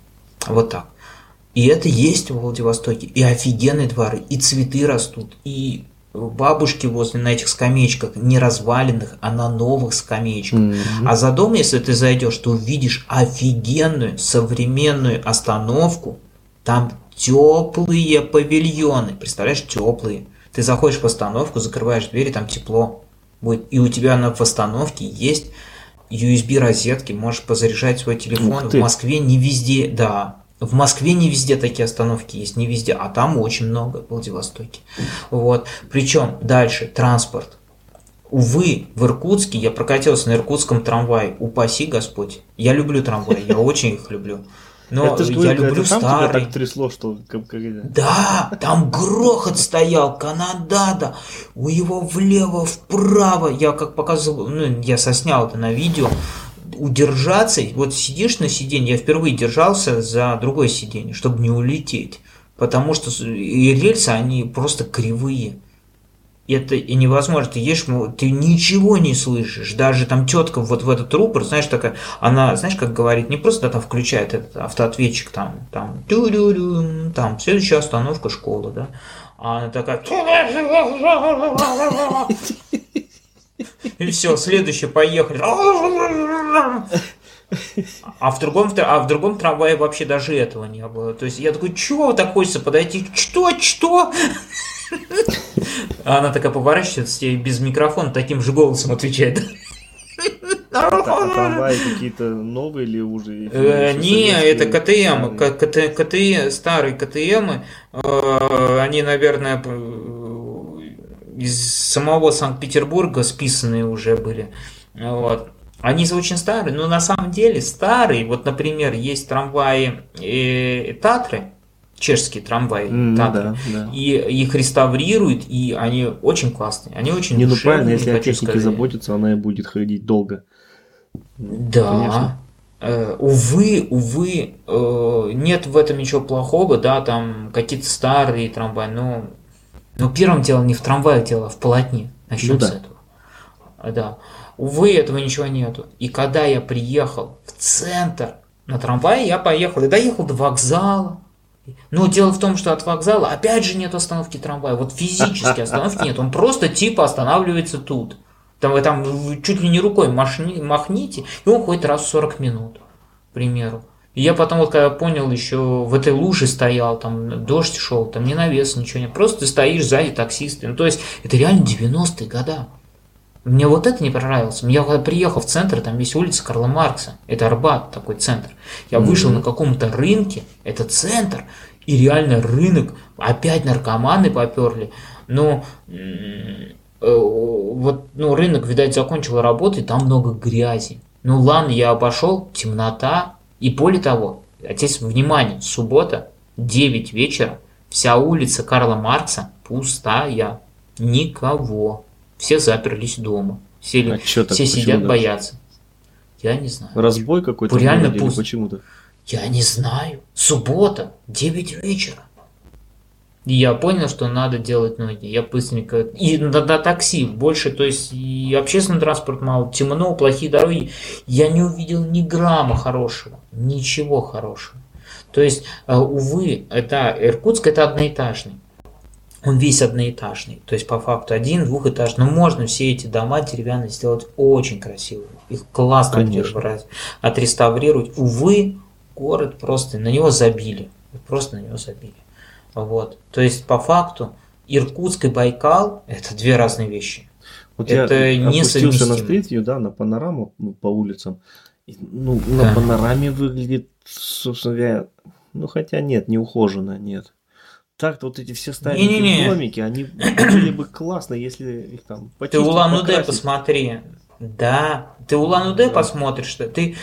Вот так. И это есть во Владивостоке. И офигенные дворы, и цветы растут, и... Бабушки возле на этих скамеечках, не разваленных, а на новых скамеечках. Mm-hmm. А за дом, если ты зайдешь, ты увидишь офигенную современную остановку. Там теплые павильоны. Представляешь, теплые. Ты заходишь в остановку, закрываешь двери, там тепло будет. И у тебя на остановке есть USB-розетки, можешь позаряжать свой телефон. В Москве не везде, да. В Москве не везде такие остановки есть, не везде, а там очень много, в Владивостоке. Вот. Причем дальше транспорт. Увы, в Иркутске я прокатился на иркутском трамвае. Упаси Господь. Я люблю трамваи, я очень их люблю. Но это я люблю старый. Там так трясло, что... Да, там грохот стоял, канонада. У его влево, вправо. Я как показывал, ну, я соснял это на видео. Удержаться, вот сидишь на сиденье, я впервые держался за другое сиденье, чтобы не улететь, потому что и рельсы, они просто кривые, это невозможно, ты едешь, ты ничего не слышишь, даже там тетка вот в этот рупор, знаешь, такая, она, знаешь, как говорит, не просто да, там включает этот автоответчик, там, тю-рю-рю, там, следующая остановка школа, да, а она такая... И все, следующее, поехали. А в другом трамвае вообще даже этого не было. То есть я такой, чего так хочется подойти? Что? Она такая поворачивается и без микрофона таким же голосом отвечает. Трамваи какие-то новые или уже? Не, это КТМ, старые КТМ. Они, наверное... из самого Санкт-Петербурга списанные уже были. Вот. Они очень старые, но на самом деле старые. Вот, например, есть трамваи Татры, чешские трамваи Татры, да. И их реставрируют, и они очень классные. Они очень душевные. Ну правильно, если о технике заботиться, она и будет ходить долго. Да. Конечно. Увы, нет в этом ничего плохого, да, там какие-то старые трамваи, но... Но первым делом не в трамвае дело, а в полотне. Начнем с этого. Да. Увы, этого ничего нету. И когда я приехал в центр на трамвае, я поехал и доехал до вокзала. Но дело в том, что от вокзала опять же нет остановки трамвая. Вот физически остановки нет. Он просто типа останавливается тут. Там вы там чуть ли не рукой махните, и он ходит раз в 40 минут, к примеру. И я потом, вот когда понял, еще в этой луже стоял, там дождь шел, там ни навес, ничего нет. Просто ты стоишь сзади таксисты. Ну, то есть это реально 90-е годы. Мне вот это не понравилось. Я когда приехал в центр, там есть улица Карла Маркса. Это Арбат, такой центр. Я вышел на каком-то рынке, это центр, и реально рынок, опять наркоманы поперли. Но вот, ну, рынок, видать, закончил работу, и там много грязи. Ну ладно, я обошел, темнота. И более того, отец, внимание, суббота, 9 вечера, вся улица Карла Маркса пустая. Никого. Все заперлись дома. Сели, все так, сидят, боятся. Я не знаю. Разбой какой-то? Реально пусто. Почему-то. Я не знаю. Суббота, 9 вечера. И я понял, что надо делать ноги. Я быстренько... И на такси больше, то есть и общественный транспорт мало, темно, плохие дороги. Я не увидел ни грамма хорошего. Ничего хорошего. То есть, увы, это Иркутск, это одноэтажный. Он весь одноэтажный, то есть по факту один-двухэтажный, но можно все эти дома деревянные сделать очень красивыми, их классно отреставрировать. Увы, город просто, на него забили. Вот. То есть по факту Иркутск и Байкал – это две разные вещи. Вот это несовместимо. Я опустился на стритью, да, на панораму по улицам, ну, да. На панораме выглядит, собственно говоря, ну хотя нет, неухоженно, нет. Так-то вот эти все старенькие домики, они были бы классно, если их там почистить. Ты Улан-Удэ посмотри. Да, ты Улан-Удэ посмотришь. Ты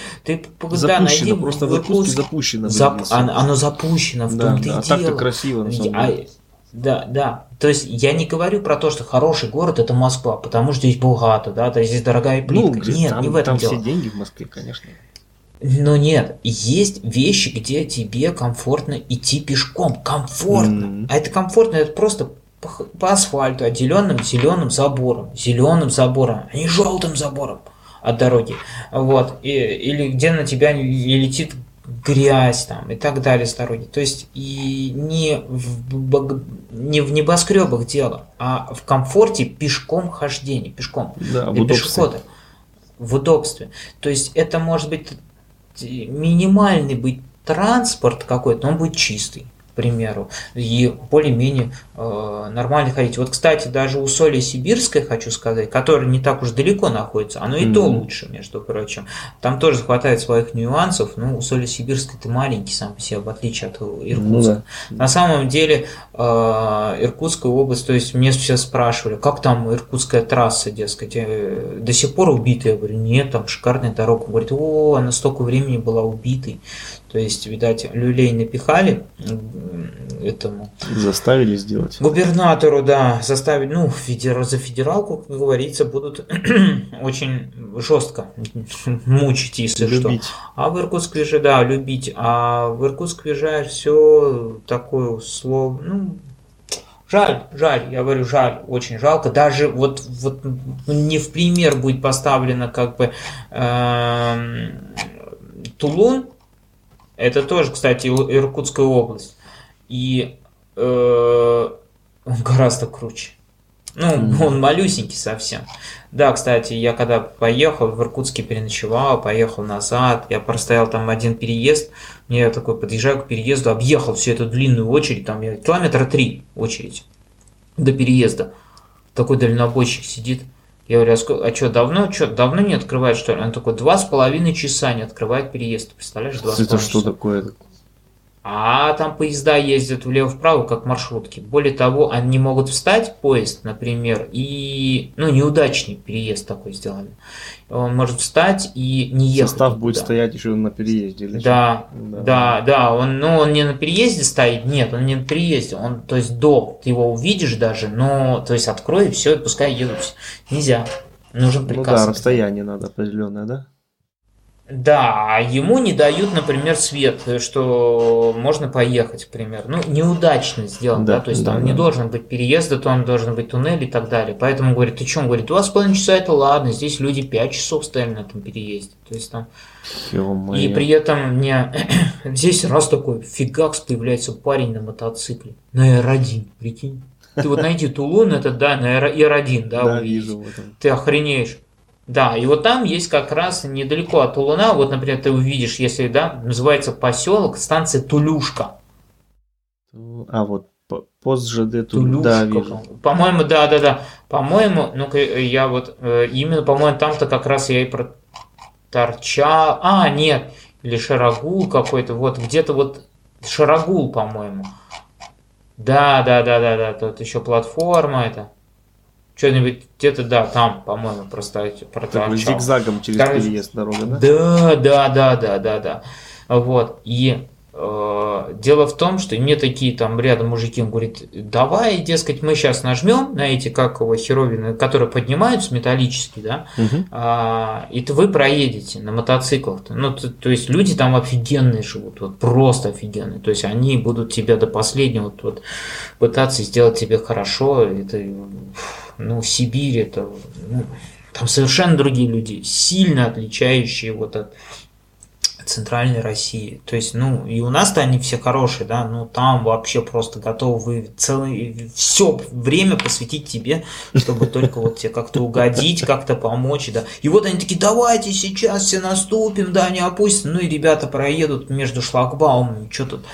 запущено, найди, просто в Иркутске запущено. Оно запущено, в том-то и дело. Так-то красиво, на самом деле. Да. То есть я не говорю про то, что хороший город – это Москва, потому что здесь богато, да, то есть здесь дорогая плитка. Ну, нет, там, не в этом дело. Там все деньги в Москве, конечно. Но нет, есть вещи, где тебе комфортно идти пешком. Комфортно. А это комфортно, это просто по асфальту, отделенным зеленым забором. А не желтым забором от дороги. Вот. Или где на тебя летит грязь там, и так далее с дороги. То есть и не в небоскребах дело, а в комфорте пешком хождения. Пешком, для пешехода. В удобстве. То есть это может быть... минимальный быть транспорт какой-то, но он будет чистый, к примеру, и более-менее нормально ходить. Вот, кстати, даже Усолье Сибирское, хочу сказать, которое не так уж далеко находится, оно и то лучше, между прочим. Там тоже хватает своих нюансов, но Усолье Сибирское ты маленький сам по себе, в отличие от Иркутска. На самом деле Иркутская область, то есть мне все спрашивали, как там иркутская трасса, дескать, до сих пор убитая? Я говорю, нет, там шикарная дорога. Он говорит, она столько времени была убитой. То есть, видать, люлей напихали этому. Заставили сделать. Губернатору, да, заставили. Ну, за федералку, как говорится, будут очень жестко мучить, если любить. Что. А в Иркутске же, да, любить. А в Иркутске же все такое слово, ну, жаль, я говорю, очень жалко. Даже вот не в пример будет поставлено как бы Тулун. Это тоже, кстати, Иркутская область. И он гораздо круче. Ну, он малюсенький совсем. Да, кстати, я когда поехал, в Иркутске переночевал, поехал назад, я простоял там один переезд, я такой подъезжаю к переезду, объехал всю эту длинную очередь, там я километра 3 очередь до переезда. Такой дальнобойщик сидит. Я говорю, а что, давно не открывает, что ли? Он такой, 2,5 часа не открывает переезд. Представляешь, 2,5 часа. Это что такое? А там поезда ездят влево-вправо, как маршрутки. Более того, они могут встать, поезд, например, и... Ну, неудачный переезд такой сделали. Он может встать и не ехать. Состав будет стоять еще на переезде. Да. Он не на переезде стоит, нет, он не на переезде. Он, то есть, ты его увидишь даже, но, то есть, открой и все, и пускай едут. Нельзя. Нужен приказ. Ну да, расстояние надо определенное, да? Да, ему не дают, например, свет, что можно поехать, например. Ну, неудачно сделан, да, то есть там не должен быть переезда, там должен быть туннель и так далее. Поэтому, говорит, ты что? Он говорит, 2,5 часа это ладно, здесь люди 5 часов стояли на этом переезде. То есть там... И при этом мне здесь раз такой фигакс появляется парень на мотоцикле. На R1, прикинь. Ты вот найди Тулун, это да, на R1, да, да вижу. Вот ты охренеешь. Да, и вот там есть как раз недалеко от Тулуна, вот, например, ты увидишь, если, да, называется поселок, станция Тулюшка. А, вот, пост ЖД Тулюшка. Да, вижу. По-моему, да. По-моему, ну-ка, я вот, именно, по-моему, там-то как раз я и проторчал. А, нет, или Шарагул какой-то, вот, где-то вот Шарагул, по-моему. Да, тут еще платформа это. Что-нибудь где-то, да, там, по-моему, просто проторчал. Зигзагом через переезд дорога, да? Да. Вот, и дело в том, что мне такие там рядом мужики, он говорит, давай, дескать, мы сейчас нажмем на эти, как его, херовины, которые поднимаются, металлические, да, и то вы проедете на мотоциклах-то. Ну, то есть люди там офигенные живут, вот просто офигенные. То есть они будут тебя до последнего вот пытаться сделать тебе хорошо, это... Ну, Сибирь, это, ну, там совершенно другие люди, сильно отличающие вот от центральной России. То есть, ну, и у нас-то они все хорошие, да, но там вообще просто готовы все время посвятить тебе, чтобы только вот тебе как-то угодить, как-то помочь, да. И вот они такие, давайте сейчас все наступим, да, не опустим, ну и ребята проедут между шлагбаумами, что тут.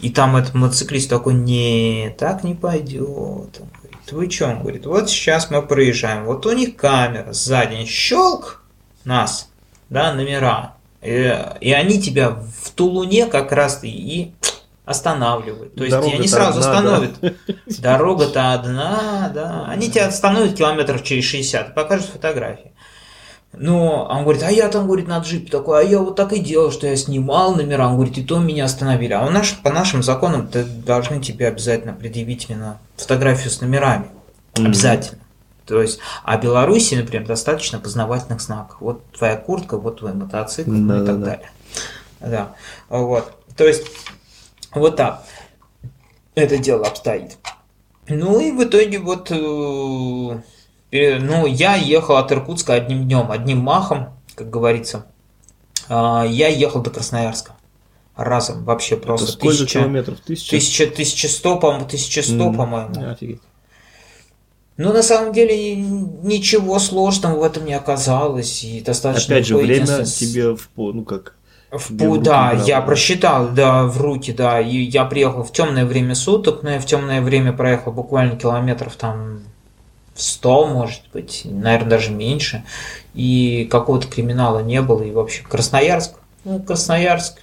И там этот мотоциклист такой, не, так не пойдет. Вы что? Он говорит, вот сейчас мы проезжаем, вот у них камера, сзади щелк нас, да, номера, и они тебя в Тулуне как раз и останавливают. То есть дорога они сразу одна, остановят. Да. Дорога-то одна, да. Они тебя остановят километров через 60, покажут фотографии. Но он говорит, а я там, говорит, на джип такой, а я вот так и делал, что я снимал номера, он говорит, и то меня остановили. А у нас, по нашим законам ты должны тебе обязательно предъявить именно фотографию с номерами. Mm-hmm. Обязательно. То есть, а в Беларуси, например, достаточно познавательных знаков. Вот твоя куртка, вот твой мотоцикл, mm-hmm. и так далее. Да. Вот. То есть, вот так это дело обстоит. Ну и в итоге вот... Ну, я ехал от Иркутска одним днем, одним махом, как говорится. Я ехал до Красноярска. Разом вообще просто. Это сколько километров? 1100, по-моему. Офигеть. Ну, на самом деле, ничего сложного в этом не оказалось. И достаточно. Опять же, время тебе я просчитал, да, в руки, да. И я приехал в темное время суток, но я в темное время проехал буквально километров там... 100, может быть, наверное, даже меньше, и какого-то криминала не было, и вообще Красноярск, ну, Красноярск,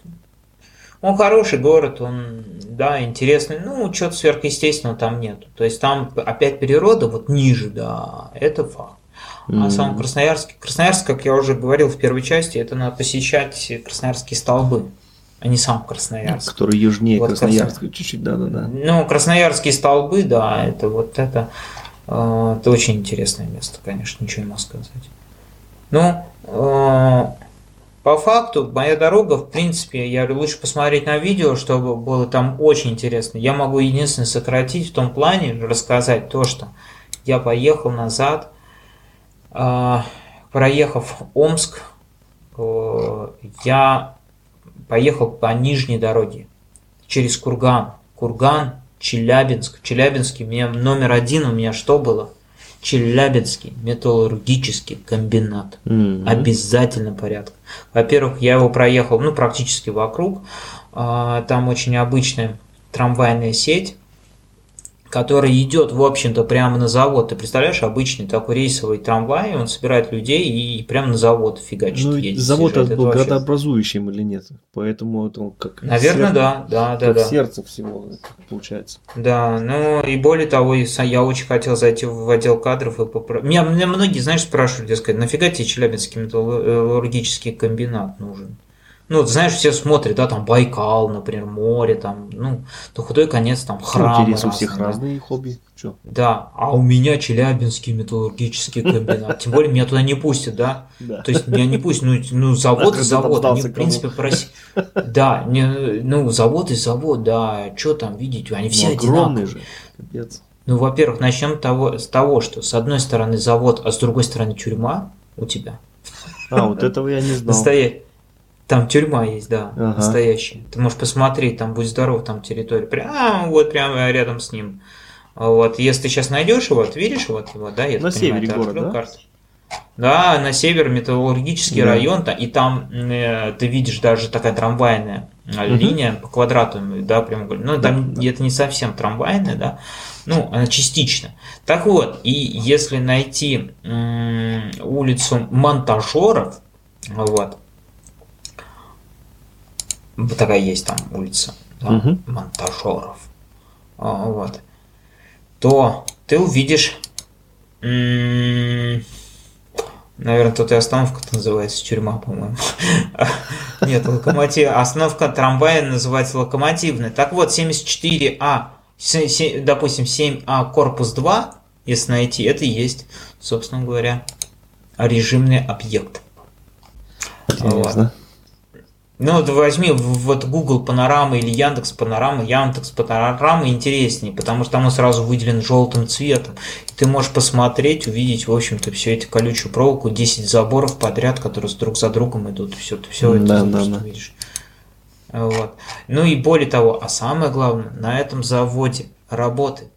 он хороший город, он, да, интересный, ну, чего-то сверхъестественного там нету, то есть там опять природа, вот ниже, да, это факт, а сам Красноярск, как я уже говорил в первой части, это надо посещать Красноярские столбы. А не сам Красноярск. Который южнее вот Красноярска, чуть-чуть, да. Ну, Красноярские столбы, да, это вот это... Это очень интересное место, конечно, ничего не могу сказать. Но по факту моя дорога, в принципе, я лучше посмотреть на видео, чтобы было там очень интересно. Я могу единственное сократить в том плане, рассказать то, что я поехал назад, проехав Омск, я поехал по нижней дороге через Курган. Челябинский, номер один у меня что было? Челябинский металлургический комбинат. Mm-hmm. Обязательно порядка. Во-первых, я его проехал, ну, практически вокруг. Там очень обычная трамвайная сеть, которая идет, в общем-то, прямо на завод. Ты представляешь, обычный такой рейсовый трамвай, он собирает людей и прямо на завод фигачит. Ну, едет, завод этот был градообразующим или нет? Поэтому это как... Наверное, сердце, сердце всего получается. Да, ну и более того, я очень хотел зайти в отдел кадров и попросить. Меня многие, знаешь, спрашивают, дескать, нафига тебе Челябинский металлургический комбинат нужен? Ну, знаешь, все смотрят, да, там Байкал, например, море, там, ну, то худой конец, там, храмы. Интересы у всех разные, хобби. Чё? Да, а у меня Челябинский металлургический комбинат. Тем более, меня туда не пустят, да? То есть, меня не пустят, ну, завод и завод, они, в принципе, просили. Да, ну, завод и завод, да, что там видеть, они все одинаковые. Ну, во-первых, начнем с того, что с одной стороны завод, а с другой стороны тюрьма у тебя. А, вот этого я не знал. Там тюрьма есть, да, ага. Настоящая. Ты можешь посмотреть, там будь здоров, там территория. Прямо вот, прямо рядом с ним. Вот, если ты сейчас найдешь его, вот, видишь, вот его, да, я на севере понимаю, город, да? Карту. Да, на север металлургический да. район, и там ты видишь даже такая трамвайная линия по квадрату, да, прям, ну, там да, это да. не совсем трамвайная, да, ну, она частично. Так вот, и если найти улицу Монтажеров, вот, такая есть там улица, да, Монтажеров, вот, то ты увидишь, наверное, тут и остановка-то называется тюрьма, по-моему. Нет, локомотив, остановка трамвая называется локомотивная. Так вот, 74А, допустим, 7А корпус 2, если найти, это и есть, собственно говоря, режимный объект. Интересно. Ну, вот возьми вот Google панорамы или Яндекс панорамы интереснее, потому что там он сразу выделен желтым цветом. И ты можешь посмотреть, увидеть, в общем-то, всю эту колючую проволоку, 10 заборов подряд, которые друг за другом идут, и все, ты все это видишь. Вот. Ну и более того, а самое главное, на этом заводе работает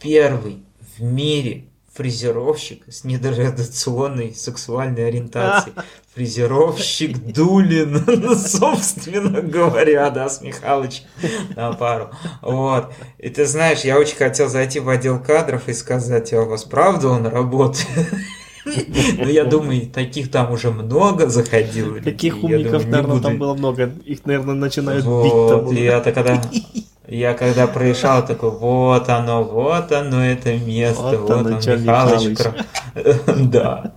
первый в мире фрезеровщик с недорадационной сексуальной ориентацией. Фрезеровщик Дулин, собственно говоря, да, с Михалычем на пару. Вот. И ты знаешь, я очень хотел зайти в отдел кадров и сказать, а у вас правда он работает? Ну, я думаю, таких там уже много заходило. Таких умников, наверное, там было много. Их, наверное, начинают бить. Я когда проезжал, такой, вот оно это место, вот он, Михалыч. Да.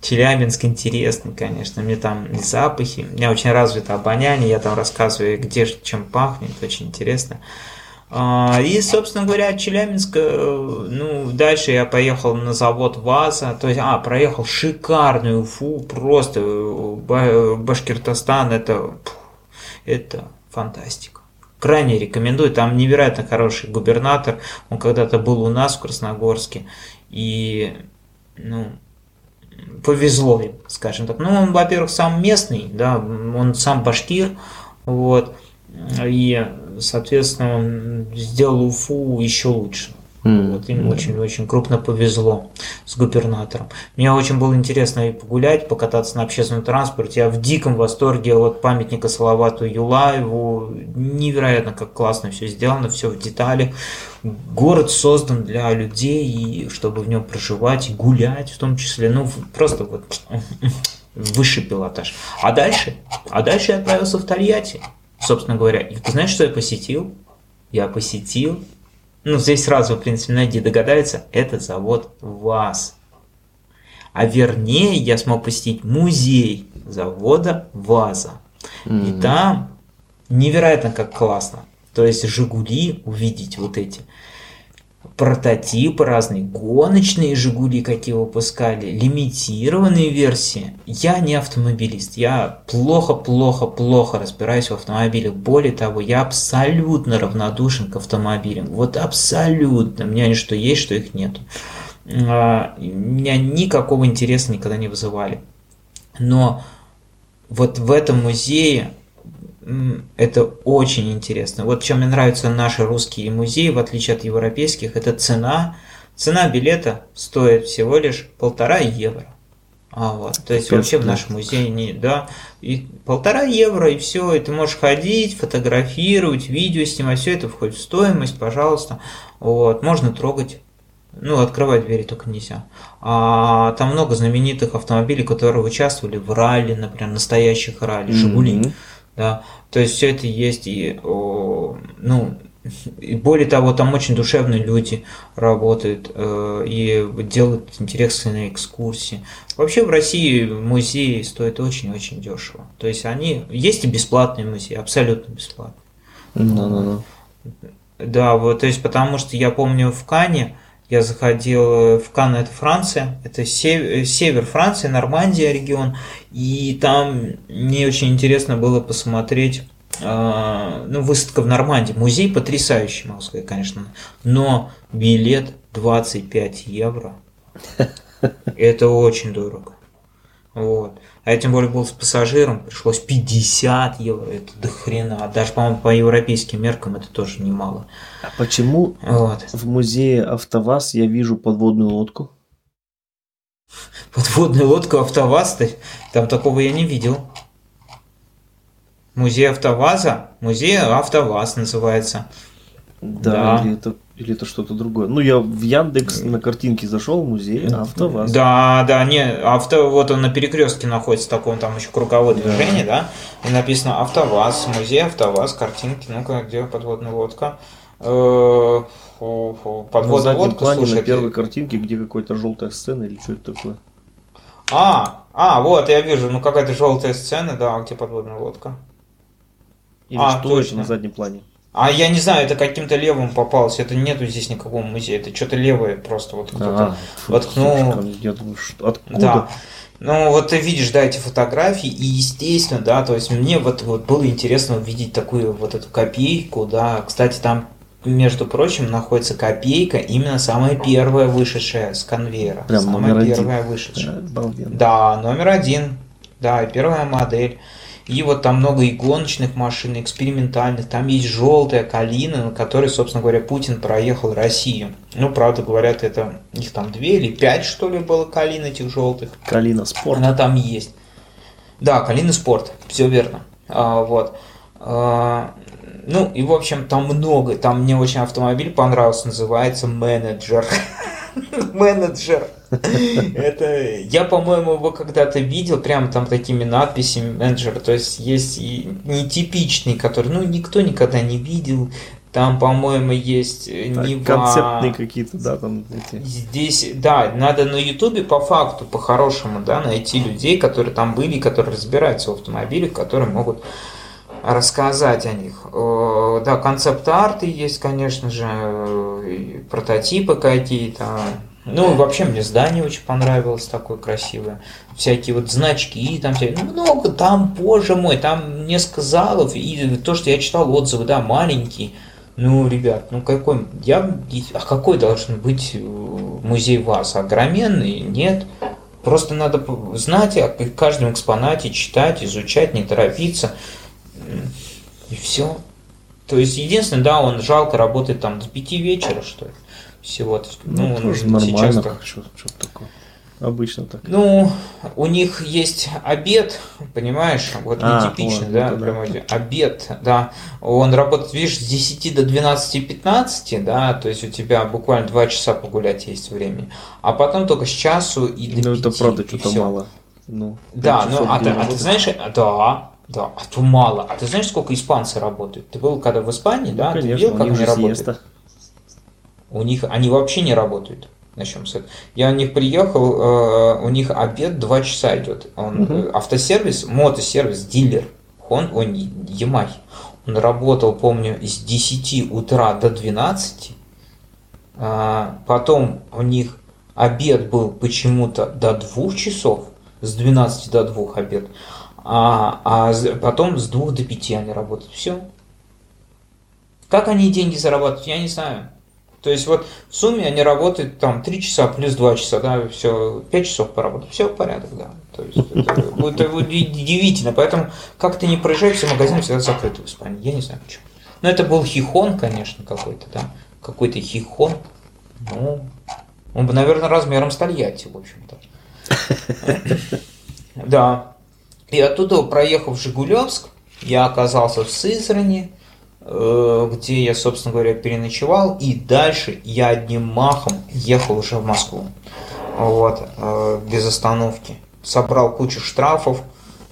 Челябинск интересный, конечно, мне там запахи, у меня очень развито обоняние, я там рассказываю, где чем пахнет, очень интересно. И, собственно говоря, от Челябинска, ну, дальше я поехал на завод ВАЗа, то есть, проехал шикарную Уфу, просто Башкортостан, это фантастика. Крайне рекомендую, там невероятно хороший губернатор, он когда-то был у нас в Красногорске, и, ну, повезло им, скажем так. Ну, он, во-первых, сам местный, да, он сам башкир, вот, и, соответственно, он сделал Уфу еще лучше. Вот, им очень-очень крупно повезло с губернатором. Мне очень было интересно и погулять, покататься на общественном транспорте. Я в диком восторге от памятника Салавату Юлаеву. Невероятно, как классно все сделано, все в деталях. Город создан для людей, и чтобы в нем проживать и гулять в том числе. Ну, просто вот высший пилотаж. А дальше я отправился в Тольятти, собственно говоря. И ты знаешь, что я посетил? Ну, здесь сразу, в принципе, многие догадаются, это завод ВАЗ. А вернее, я смог посетить музей завода ВАЗа. И там невероятно как классно. То есть, Жигули увидеть вот эти прототипы разные, гоночные Жигули, какие выпускали, лимитированные версии. Я не автомобилист, я плохо разбираюсь в автомобилях. Более того, я абсолютно равнодушен к автомобилям. Вот абсолютно. У меня они что есть, что их нет. Меня никакого интереса никогда не вызывали. Но вот в этом музее это очень интересно. Вот чем мне нравятся наши русские музеи, в отличие от европейских, это цена. Цена билета стоит всего лишь 1,5 евро. Вот. То есть вообще в нашем музее не, да, и 1,5 евро, и все, и ты можешь ходить, фотографировать, видео снимать, все это входит в стоимость, пожалуйста. Вот, можно трогать. Ну, открывать двери только нельзя. А там много знаменитых автомобилей, которые участвовали в ралли, например, настоящих ралли, Жигули. Да, то есть все это есть, и, ну, И более того, там очень душевные люди работают и делают интересные экскурсии. Вообще в России музеи стоят очень-очень дешево. То есть они есть и бесплатные музеи, абсолютно бесплатные. Да, вот, то есть потому что я помню в Кане, я заходил в Кан, это Франция, это север Франции, Нормандия регион, и там мне очень интересно было посмотреть, ну, выставка в Нормандии, музей потрясающий, могу сказать, конечно, но билет 25 евро, это очень дорого, вот. А я тем более был с пассажиром, пришлось 50 евро, это до хрена. Даже, по-моему, по европейским меркам это тоже немало. А почему вот в музее АвтоВАЗ я вижу подводную лодку? Подводную лодку АвтоВАЗ? Там такого я не видел. Музей АвтоВАЗа? Музей АвтоВАЗ называется. Да, да. Или это что-то другое. Ну, я в Яндекс на картинке зашел, музей АвтоВАЗ. Да, не, вот он на перекрестке находится, таком там еще круговое движение, да, и написано АвтоВАЗ, музей АвтоВАЗ, картинки, ну-ка, где подводная лодка? Подводная лодка, слушай. На первой картинке, где какая-то желтая сцена или что это такое? Вот, я вижу, ну какая-то желтая сцена, да, где подводная лодка. Или что это на заднем плане? А я не знаю, это каким-то левым попалось, это нету здесь никакого музея, это что-то левое просто вот кто-то воткнул. Я думаю, откуда? Да. Ну вот ты видишь, да, эти фотографии, и естественно, да, то есть мне вот было интересно увидеть такую вот эту копейку, да, кстати, там, между прочим, находится копейка, именно самая первая вышедшая с конвейера. Прям самая номер первая один. Вышедшая. Да, номер один, да, первая модель. И вот там много и гоночных машин, экспериментальных. Там есть желтая калина, на которой, собственно говоря, Путин проехал Россию. Ну, правда, говорят, это их там 2 или 5, что ли, было калин этих желтых. Калина Спорт. Она там есть. Да, Калина Спорт, все верно. Ну, и, в общем, там много. Там мне очень автомобиль понравился, называется «Менеджер». Менеджер. Это я, по-моему, его когда-то видел, прям там такими надписями менеджер. То есть и нетипичный, который, ну, никто никогда не видел. Там, по-моему, есть Нива. Концептные какие-то, да, там. Здесь, да, надо на Ютубе по факту, по-хорошему, да, найти людей, которые там были, которые разбираются в автомобилях, которые могут рассказать о них. Да, концепт-арты есть, конечно же, прототипы какие-то. Ну, вообще, мне здание очень понравилось, такое красивое. Всякие вот значки, там всякие. Ну, много там, боже мой, там несколько залов. И то, что я читал отзывы, да, маленькие. Ну, ребят, ну какой... А какой должен быть музей ВАЗ? Огроменный? Нет. Просто надо знать о каждом экспонате, читать, изучать, не торопиться. И все. То есть, единственное, да, он жалко работает там до 5 вечера, что ли. Всего-то. Ну, тоже нормально, как что-то такое. Обычно так. Ну, у них есть обед, понимаешь, вот нетипичный, да, обед, да, он работает, видишь, с 10 до 12:15, да, то есть у тебя буквально 2 часа погулять есть времени, а потом только с часу и до 5. Ну, это правда что-то мало. Ну, да, ну, а ты знаешь, да, а то мало. А ты знаешь, сколько испанцы работают? Ты был когда в Испании, да, ты видел, как они работают? У них они вообще не работают. Начнем с этого. Я у них приехал, у них обед 2 часа идет. Автосервис, мотосервис, дилер. Он Ямахи. Он работал, помню, с 10 утра до 12. Потом у них обед был почему-то до 2 часов. С 12 до 2 обед. А потом с 2 до 5 они работают. Все. Как они деньги зарабатывают, я не знаю. То есть вот в сумме они работают там 3 часа плюс 2 часа, да, все, 5 часов поработать, все в порядке, да. То есть это удивительно, поэтому как ты не проезжай, все магазины всегда закрыты в Испании, я не знаю почему. Но это был хихон, конечно, какой-то, да, какой-то хихон, ну, он бы, наверное, размером с Тольятти, в общем-то. Да, и оттуда, проехав Жигулевск, я оказался в Сызрани, где я, собственно говоря, переночевал, и дальше я одним махом ехал уже в Москву, вот, без остановки. Собрал кучу штрафов,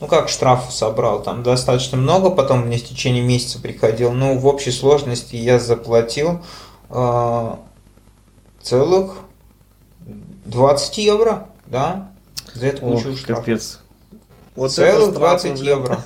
ну как штраф собрал, там достаточно много, потом мне в течение месяца приходил, ну в общей сложности я заплатил целых 20 евро, да, за эту кучу штрафов. Вот целых 20 евро.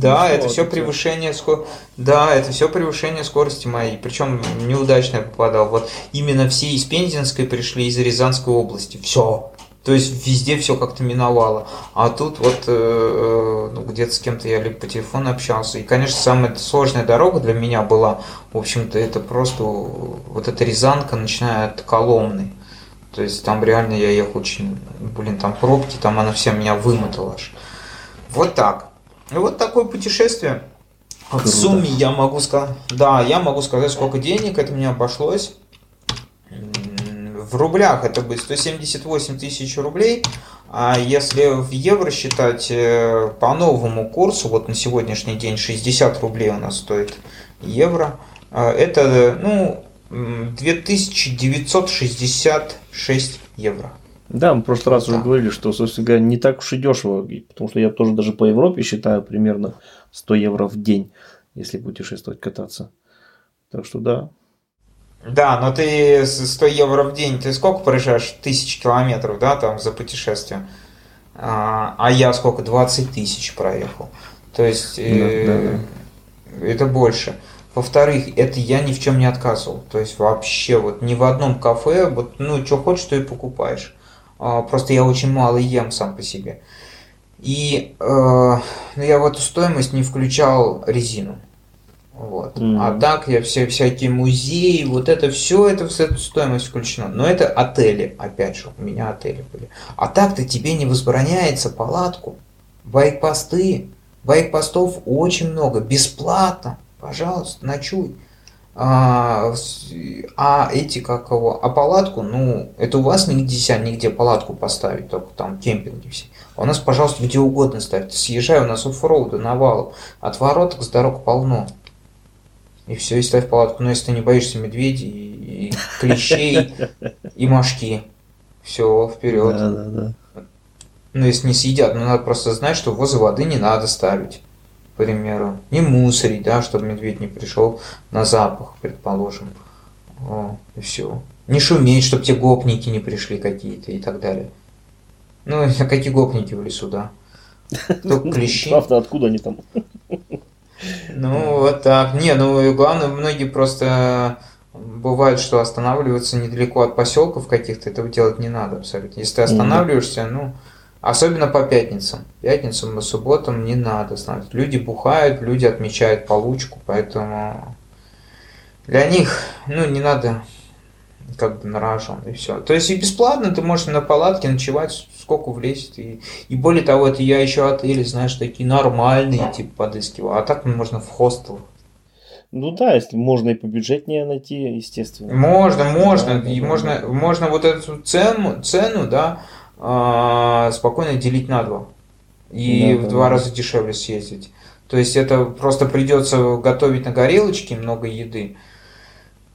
Да, это все превышение скорости. Да, это все превышение скорости моей. Причем неудачно я попадал. Вот именно все из Пензенской пришли, из Рязанской области. Все. То есть везде все как-то миновало. А тут вот ну, где-то с кем-то я либо по телефону общался. И, конечно, самая сложная дорога для меня была, в общем-то, это просто вот эта Рязанка, начиная от Коломны. То есть там реально я ехал очень, там пробки, там она вся меня вымотала аж. Вот так. И вот такое путешествие. В сумме я могу сказать, да, я могу сказать, сколько денег это мне обошлось. В рублях это будет 178 тысяч рублей. А если в евро считать по новому курсу, вот на сегодняшний день 60 рублей у нас стоит евро, это, ну, 2966 евро. Да, мы в прошлый раз уже говорили, что, собственно говоря, не так уж и дешево, потому что я тоже даже по Европе считаю примерно 100 евро в день, если путешествовать, кататься. Так что да. Да, но ты 100 евро в день, ты сколько проезжаешь? 1000 километров, да, там за путешествие? А я сколько? 20 тысяч проехал. То есть, это больше. Во-вторых, это я ни в чем не отказывал. То есть, вообще, вот ни в одном кафе, вот, ну, что хочешь, то и покупаешь. Просто я очень мало ем сам по себе. И я в эту стоимость не включал резину. Вот. А так я все всякие музеи, вот это все, это в эту стоимость включено. Но это отели, опять же, у меня отели были. А так-то тебе не возбраняется палатку, байкпосты. Байкпостов очень много, бесплатно. Пожалуйста, ночуй. А палатку, ну, это у вас нельзя нигде палатку поставить, только там кемпинги все. А у нас, пожалуйста, где угодно ставьте. Съезжай, у нас оффроуда навалом. От вороток с дорог полно. И все, и ставь палатку. Но если ты не боишься медведей, и клещей, и мошки. Все, вперед. Да. Ну, если не съедят, ну, надо просто знать, что возле воды не надо ставить. К примеру, не мусорить, да, чтобы медведь не пришел на запах, предположим. И все. Не шуметь, чтобы те гопники не пришли какие-то и так далее. Ну, а какие гопники в лесу, да? Только клещи. Правда, откуда они там? Ну, вот так. Не, ну, главное, многие просто бывает, что останавливаются недалеко от поселков каких-то, этого делать не надо абсолютно. Если ты останавливаешься, ну... Особенно по пятницам. Пятницам и субботам не надо знать. Люди бухают, люди отмечают получку, поэтому для них, ну, не надо как бы на рожон, и все. То есть и бесплатно ты можешь на палатке ночевать, сколько влезет. И более того, это я еще отели, знаешь, такие нормальные, типа, подыскивал. А так можно в хостелах. Ну да, если можно и побюджетнее найти, естественно. Можно. Да, и можно вот эту цену, да, спокойно делить на два и в два раза дешевле съездить. То есть это просто придется готовить на горелочке много еды,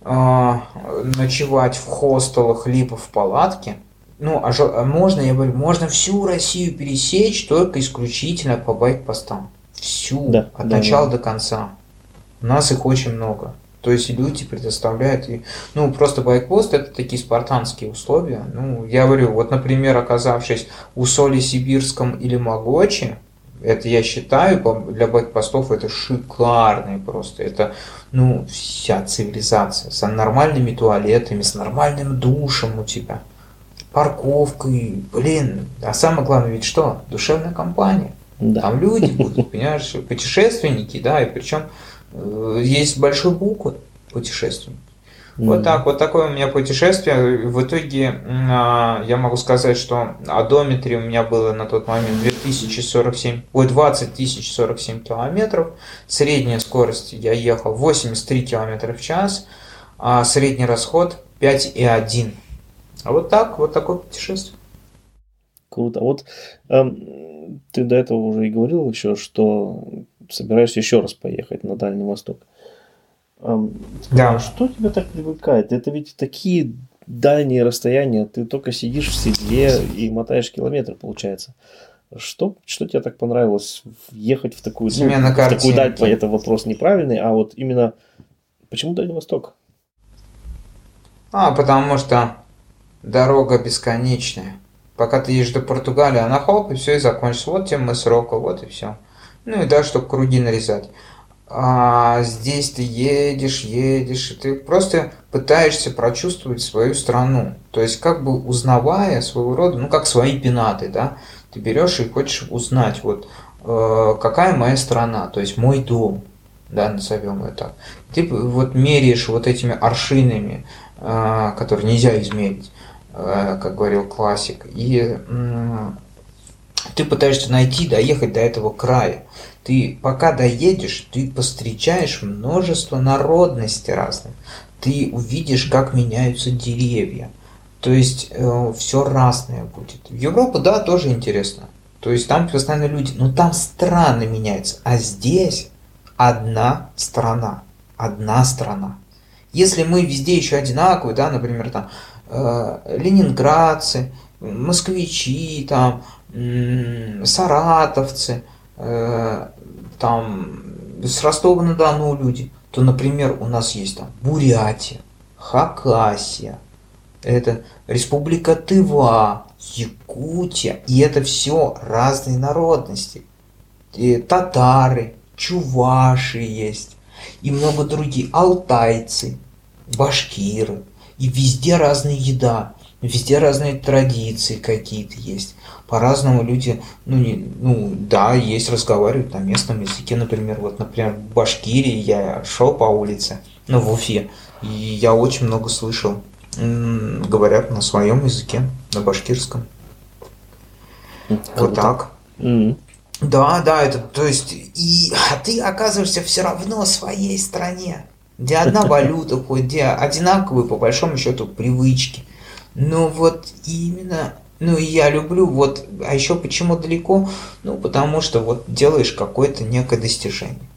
ночевать в хостелах либо в палатке. Ну, можно, я говорю, можно всю Россию пересечь только исключительно по байкпостам. Всю, от начала до конца. У нас их очень много. То есть люди предоставляют, ну просто байкпост это такие спартанские условия. Ну я говорю, вот например, оказавшись у Соли Сибирском или Могоче, это я считаю для байкпостов это шикарные просто, это ну вся цивилизация с нормальными туалетами, с нормальным душем у тебя, парковкой, блин, а самое главное ведь что, душевная компания, там люди будут, понимаешь, путешественники, да, и причем есть большой буквы путешествий. Вот такое у меня путешествие. В итоге я могу сказать, что одометрия у меня было на тот момент 20 047 километров. Средняя скорость я ехал 83 километра в час, а средний расход 5,1. Вот такое путешествие. Круто. Вот ты до этого уже и говорил еще, что собираешься еще раз поехать на Дальний Восток. Да. Что тебя так привлекает? Это ведь такие дальние расстояния, ты только сидишь в седле и мотаешь километры, получается. Что тебе так понравилось ехать в такую даль? Это вопрос неправильный, а вот именно почему Дальний Восток? Потому что дорога бесконечная. Пока ты едешь до Португалии, а на Халпе все и закончится. Вот тебе Мысрока, вот и все. Ну и да, чтобы круги нарезать. А здесь ты едешь, и ты просто пытаешься прочувствовать свою страну. То есть, как бы узнавая своего рода, как свои пенаты, да, ты берешь и хочешь узнать, какая моя страна, то есть мой дом, да, назовем его так. Ты меряешь этими аршинами, которые нельзя измерить, как говорил классик, и ты пытаешься доехать до этого края. Ты пока доедешь, ты повстречаешь множество народностей разных. Ты увидишь, как меняются деревья. То есть все разное будет. В Европу, да, тоже интересно. То есть там постоянно люди, но там страны меняются. А здесь одна страна. Если мы везде еще одинаковые, да, например, там ленинградцы, москвичи, там саратовцы, там с Ростова-на-Дону люди, то, например, у нас есть там Бурятия, Хакасия, это Республика Тыва, Якутия, и это все разные народности. И татары, чуваши есть, и много других, алтайцы, башкиры, и везде разная еда, везде разные традиции какие-то есть. По-разному люди, есть, разговаривают на местном языке, например, в Башкирии я шел по улице, в Уфе, и я очень много слышал, говорят на своем языке, на башкирском. Вот так. Mm-hmm. Да, это, то есть, а ты оказываешься все равно в своей стране, где одна валюта, где одинаковые, по большому счету, привычки. Но именно... я люблю, а еще почему далеко? Потому что делаешь какое-то некое достижение.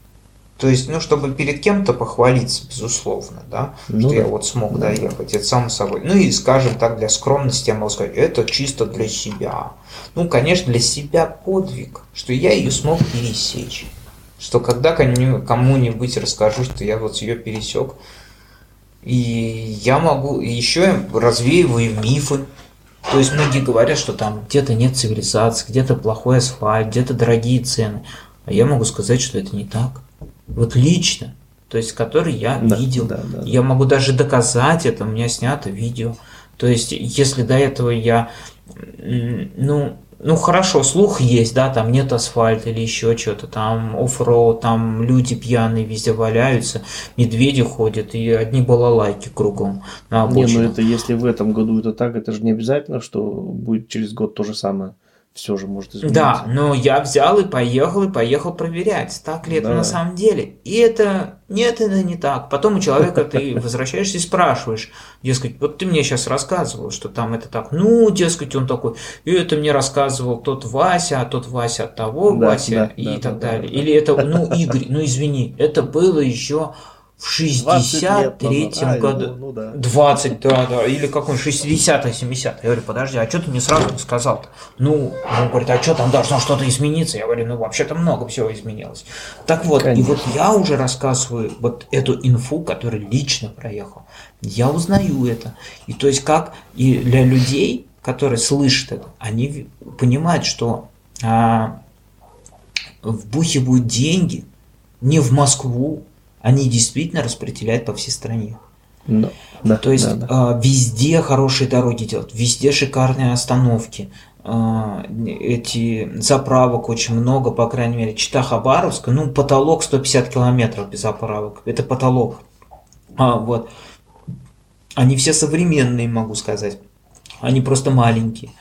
То есть, чтобы перед кем-то похвалиться, безусловно, да, что я смог доехать, это само собой. И, скажем так, для скромности я могу сказать, это чисто для себя. Конечно, для себя подвиг, что я ее смог пересечь. Что когда кому-нибудь расскажу, что я ее пересек, и я могу, еще развеиваю мифы. То есть многие говорят, что там где-то нет цивилизации, где-то плохой асфальт, где-то дорогие цены. А я могу сказать, что это не так. Лично, то есть который я видел. Да. Я могу даже доказать это, у меня снято видео. То есть если до этого я, хорошо, слух есть, да, там нет асфальта или еще что-то, там оффроуд, там люди пьяные везде валяются, медведи ходят и одни балалайки кругом на обочинах. Это если в этом году это так, это же не обязательно, что будет через год то же самое. Все же может измениться. Да, но я взял и поехал проверять, так ли это на самом деле. И это... Нет, это не так. Потом у человека ты возвращаешься и спрашиваешь, дескать, ты мне сейчас рассказывал, что там это так. Дескать, он такой, и это мне рассказывал тот Вася от того Вася и так далее. Или это, Игорь, извини, это было еще... В 63-м году. 20, да. Или какой-нибудь 60-70. Я говорю, подожди, а что ты мне сразу не сказал-то? Он говорит, а что там должно что-то измениться? Я говорю, вообще-то много всего изменилось. Так вот, конечно. И я уже рассказываю эту инфу, которую лично проехал. Я узнаю это. И то есть как и для людей, которые слышат это, они понимают, что вбухивают деньги не в Москву, они действительно распределяют по всей стране. Везде хорошие дороги делают, везде шикарные остановки. Эти заправок очень много, по крайней мере, Чита-Хабаровск, потолок 150 километров без заправок. Это потолок. Они все современные, могу сказать. Они просто маленькие.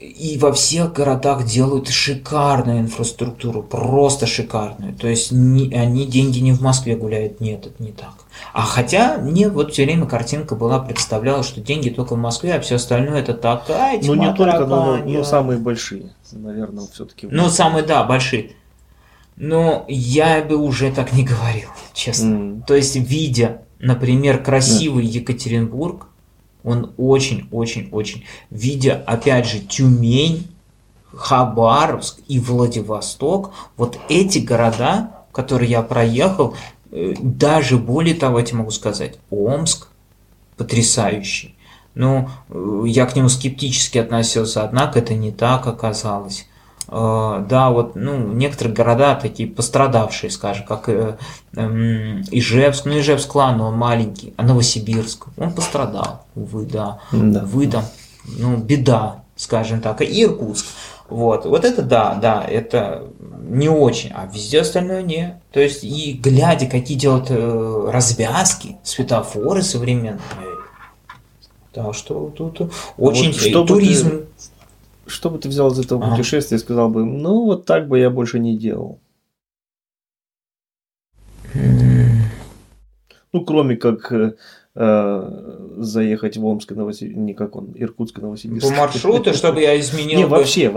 И во всех городах делают шикарную инфраструктуру, просто шикарную. То есть они деньги не в Москве гуляют, нет, это не так. А хотя мне все время картинка была, представляла, что деньги только в Москве, а все остальное это такая тьма. Не только, но самые большие, наверное, все-таки. Самые, большие. Но я бы уже так не говорил, честно. То есть, видя, например, красивый Екатеринбург, он очень-очень-очень, видя, опять же, Тюмень, Хабаровск и Владивосток, вот эти города, которые я проехал, даже более того, я тебе могу сказать, Омск потрясающий. Ну, я к нему скептически относился, однако это не так оказалось. Да, вот, ну, некоторые города такие пострадавшие, скажем, как Ижевск, ну, Ижевск, ладно, он маленький, а Новосибирск, он пострадал, увы, да, увы, да, ну, беда, скажем так, и Иркутск. Вот, вот это да, это не очень, а везде остальное не. То есть, и глядя, какие делают развязки, светофоры современные, да, что тут очень вот, туризм. Что бы ты взял из этого путешествия и сказал бы, ну, вот так бы я больше не делал? Ну, кроме как заехать в Омск, не как он, Иркутск, Новосибирск. По маршруту, чтобы я изменил. Не, вообще.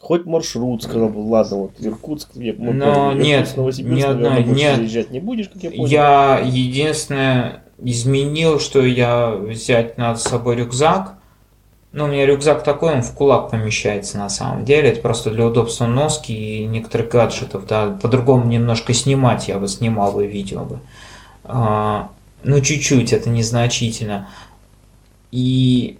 Хоть маршрут, сказал бы, ладно, вот Иркутск, Иркутск, Новосибирск, наверное, выезжать не будешь, как я понял. Я единственное... изменил, что я взять надо с собой рюкзак. Ну, у меня рюкзак такой, он в кулак помещается на самом деле. Это просто для удобства носки и некоторых гаджетов. Да, по-другому немножко снимать, я бы снимал бы видео бы. Ну, чуть-чуть, это незначительно. И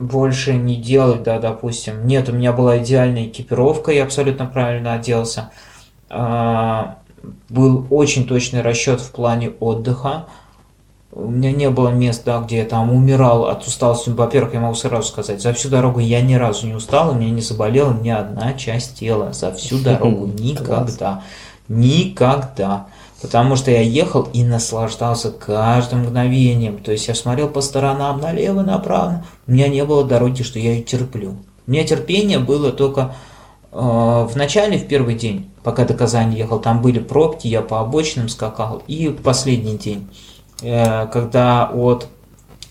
больше не делать, да, допустим. Нет, у меня была идеальная экипировка, я абсолютно правильно оделся. Был очень точный расчет в плане отдыха. У меня не было мест, да, где я там умирал от усталости. Во-первых, я могу сразу сказать, за всю дорогу я ни разу не устал, у меня не заболела ни одна часть тела. За всю дорогу. Никогда. Никогда. Потому что я ехал и наслаждался каждым мгновением. То есть я смотрел по сторонам, налево, направо. У меня не было дороги, что я ее терплю. У меня терпение было только в начале, в первый день, пока до Казани ехал. Там были пробки, я по обочинам скакал. И в последний день, когда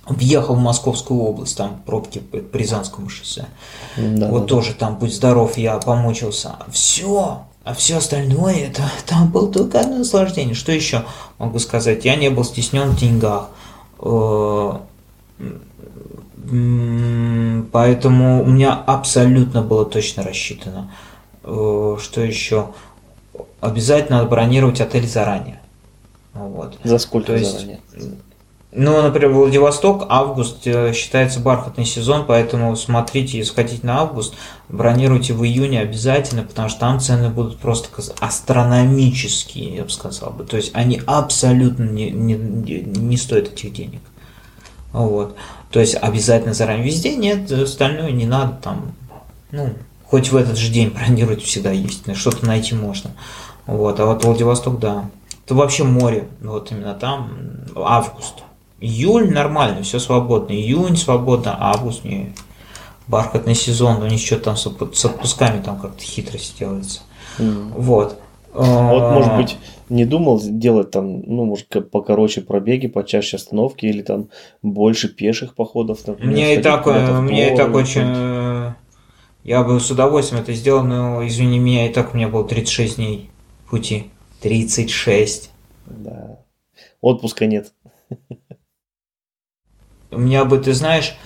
въехал в Московскую область, там пробки по Рязанскому шоссе, тоже там, будь здоров, я помучился. Все остальное, это там было только одно наслаждение. Что еще могу сказать? Я не был стеснен в деньгах. Поэтому у меня абсолютно было точно рассчитано. Что еще? Обязательно надо бронировать отель заранее. Вот. За сколько заранее? Ну, например, Владивосток, август считается бархатный сезон, поэтому смотрите, если хотите на август, бронируйте в июне обязательно, потому что там цены будут просто астрономические, я бы сказал. То есть они абсолютно не стоят этих денег. Вот. То есть обязательно заранее, везде нет, остальное не надо там. Ну, хоть в этот же день бронировать всегда есть, что-то найти можно. Вот. А вот Владивосток, да. Это вообще море, вот именно там, август. Июль нормально, все свободно, июнь свободно, а август не бархатный сезон, но ничего там с отпусками там как-то хитрость делается. Вот. Вот, может быть, не думал делать там, ну, может, покороче пробеги, почаще остановки или там больше пеших походов? Например, мне и так очень... Я бы с удовольствием это сделал, но, извини меня, и так у меня было 36 дней пути. 36. Да. Отпуска нет. У меня бы, ты знаешь,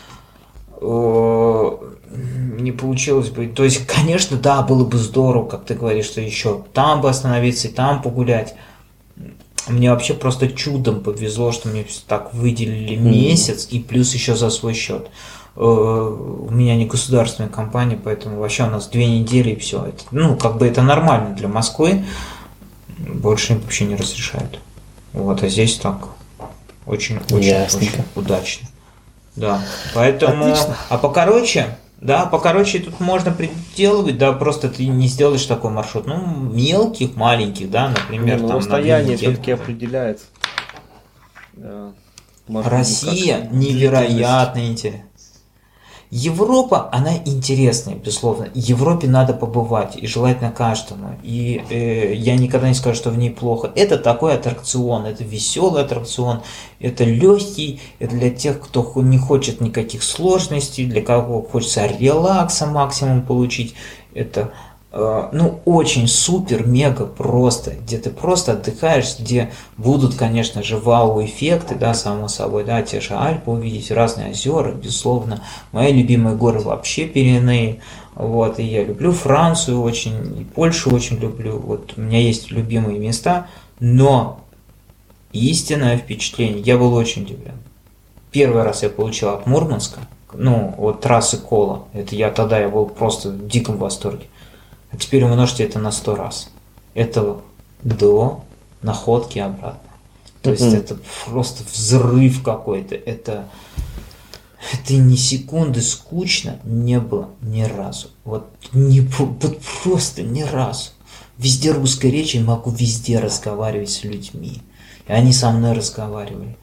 не получилось бы. То есть, конечно, да, было бы здорово, как ты говоришь, что еще там бы остановиться и там погулять. Мне вообще просто чудом повезло, что мне так выделили месяц и плюс еще за свой счет. У меня не государственная компания, поэтому вообще у нас 2 недели и все. Это, ну, как бы это нормально для Москвы. Больше им вообще не разрешают. Вот, а здесь так очень удачно. Да, поэтому... Отлично. А покороче тут можно приделывать, да, просто ты не сделаешь такой маршрут. Ну, мелких, маленьких, да, например, там... Расстояние все-таки определяет. Россия невероятно интересна. Европа, она интересная, безусловно. Европе надо побывать, и желательно каждому. И я никогда не скажу, что в ней плохо. Это такой аттракцион, это веселый аттракцион, это легкий, это для тех, кто не хочет никаких сложностей, для кого хочется релакса максимум получить. Это ну, очень супер, мега просто, где ты просто отдыхаешь, где будут, конечно же, вау-эффекты, да, само собой, да, те же Альпы увидеть, разные озера, безусловно, мои любимые горы вообще Пиренеи, вот, и я люблю Францию очень, и Польшу очень люблю, вот, у меня есть любимые места, но истинное впечатление, я был очень удивлен. Первый раз я получил от Мурманска, ну, от трассы Кола, это я был просто в диком восторге. А теперь умножьте это на 100 раз. Это до Находки обратно. То есть это просто взрыв какой-то. Это ни секунды скучно не было ни разу. Вот просто ни разу. Везде русская речь, я могу везде разговаривать с людьми. И они со мной разговаривали.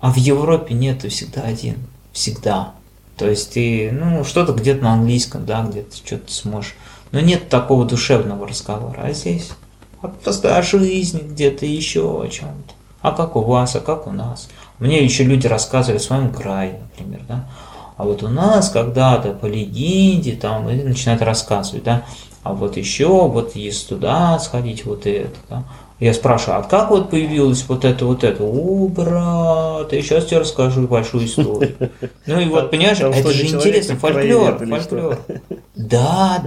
А в Европе нет, ты всегда один. Всегда. То есть ты, ну, что-то где-то на английском, да, где-то что-то сможешь. Но нет такого душевного разговора. А здесь просто о жизни, где-то еще о чем-то. А как у вас, а как у нас? Мне еще люди рассказывали о своем крае, например, да. А вот у нас когда-то по легенде там и начинают рассказывать, да. А вот еще, вот есть туда сходить, вот это, да. Я спрашиваю, а как вот появилось вот это? О, брат, я сейчас тебе расскажу большую историю. Ну и вот, понимаешь, это же интересно, фольклор. Да.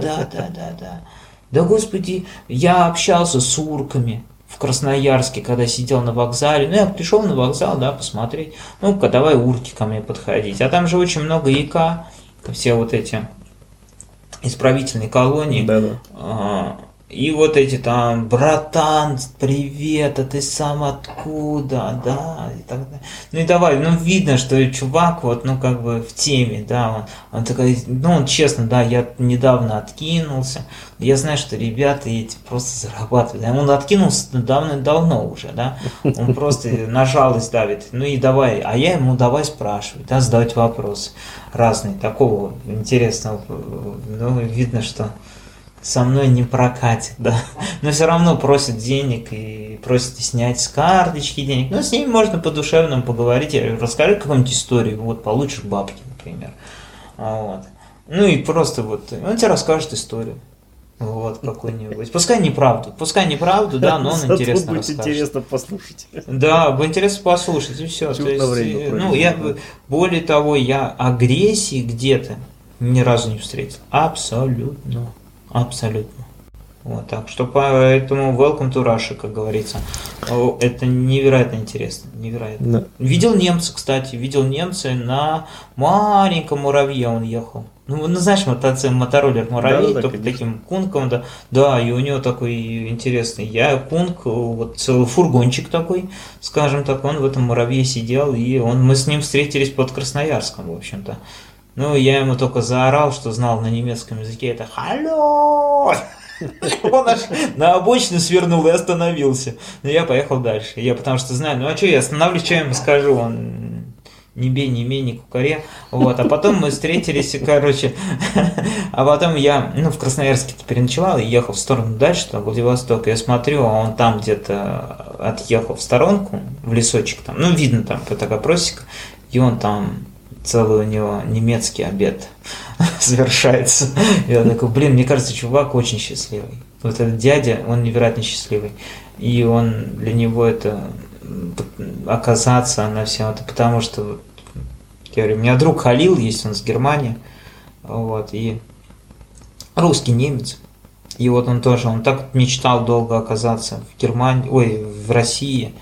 Да, господи, я общался с урками в Красноярске, когда сидел на вокзале. Ну, я пришел на вокзал, да, посмотреть. Ну-ка, давай урки ко мне подходить. А там же очень много яка, все вот эти исправительные колонии. Да. И вот эти там, братан, привет, а ты сам откуда, да, и так далее. Ну и давай, ну видно, что чувак вот, ну как бы в теме, да, он такой, ну он честно, да, я недавно откинулся, я знаю, что ребята эти просто зарабатывают, он откинулся давно уже, да, он просто на жалость давит, ну и давай, а я ему давай спрашивать, да, задавать вопросы разные, такого интересного, ну видно, что... Со мной не прокатит, да. Но все равно просит денег и просит снять с карточки денег. Но с ними можно по-душевному поговорить. Я говорю, расскажи какую-нибудь историю, вот получишь бабки, например. Вот. Ну и просто вот, он тебе расскажет историю. Вот, какую-нибудь. Пускай неправду, да, но он интересно расскажет. Будет интересно послушать. Да, будет интересно послушать, и все. То есть, ну, я, более того, я агрессии где-то ни разу не встретил. Абсолютно. Вот так что поэтому welcome to Russia, как говорится. Это невероятно интересно. Невероятно. Да. Видел немца на маленьком муравье он ехал. Ну знаешь, мотороллер муравей, да, только конечно. Таким кунком, да. Да, и у него такой интересный. Я кунг, вот целый фургончик такой, скажем так, он в этом муравье сидел, и мы с ним встретились под Красноярском, в общем-то. Ну, я ему только заорал, что знал на немецком языке, это «Халил!» Он аж на обочину свернул и остановился. Но я поехал дальше. Я потому что знаю, ну а что я остановлюсь, что я ему скажу, он не бей, не мей, не кукаре. Вот, а потом мы встретились, короче, а потом я, в Красноярске-то переночевал и ехал в сторону дальше, там, Владивосток, я смотрю, а он там где-то отъехал в сторонку, в лесочек там, ну, видно там, такая просека, и он там... Целый у него немецкий обед завершается. Я такой, блин, мне кажется, чувак очень счастливый. Вот этот дядя, он невероятно счастливый. И он для него это оказаться на всем это, потому что я говорю, у меня друг Халил есть, он с Германии, вот, и русский немец. И вот он тоже, он так мечтал долго оказаться в Германии, в России.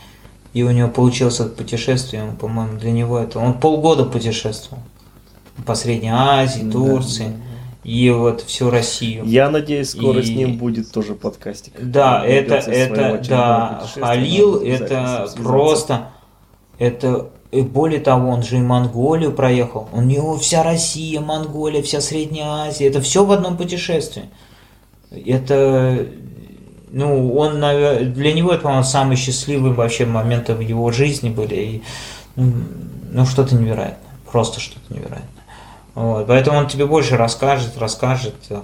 И у него получилось это путешествие, он, по-моему, для него это... Он полгода путешествовал по Средней Азии, Турции, и вот всю Россию. Я надеюсь, скоро с ним будет тоже подкастик. Да, это Халил, это просто... Это... И более того, он же и Монголию проехал. У него вся Россия, Монголия, вся Средняя Азия. Это все в одном путешествии. Это... Ну, он, наверное, для него это, по-моему, самые счастливые вообще моменты в его жизни были. И, ну, что-то невероятное. Просто что-то невероятное. Вот. Поэтому он тебе больше расскажет,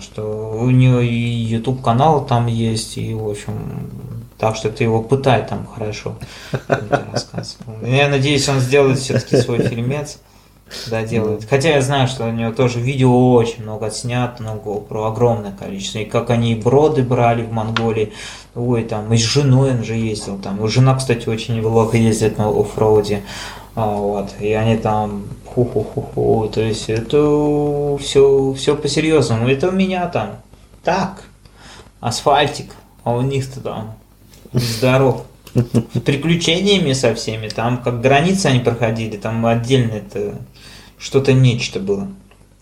что у него и YouTube-канал там есть, и, в общем, так что ты его пытай там хорошо. Я надеюсь, он сделает все-таки свой фильмец. Да, делают. Хотя я знаю, что у него тоже видео очень много отснято, много про огромное количество. И как они и броды брали в Монголии. Ой, там, и с женой он же ездил. Там. И жена, кстати, очень много ездит на оффроуде. Вот. И они там ху-ху-ху-ху. То есть это все по-серьезному. Это у меня там так, асфальтик, а у них-то там здоров. Приключениями со всеми, там как границы они проходили, там отдельно это что-то нечто было.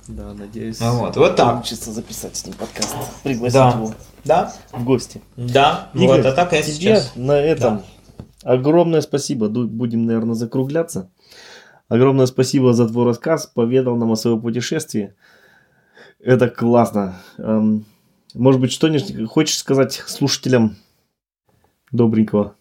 Да, надеюсь, вот так получится записать с ним подкаст, пригласить его в гости. Да, Игорь, вот, а так я сейчас. На этом огромное спасибо, будем, наверное, закругляться. Огромное спасибо за твой рассказ, поведал нам о своем путешествии. Это классно. Может быть, что-нибудь хочешь сказать слушателям добренького?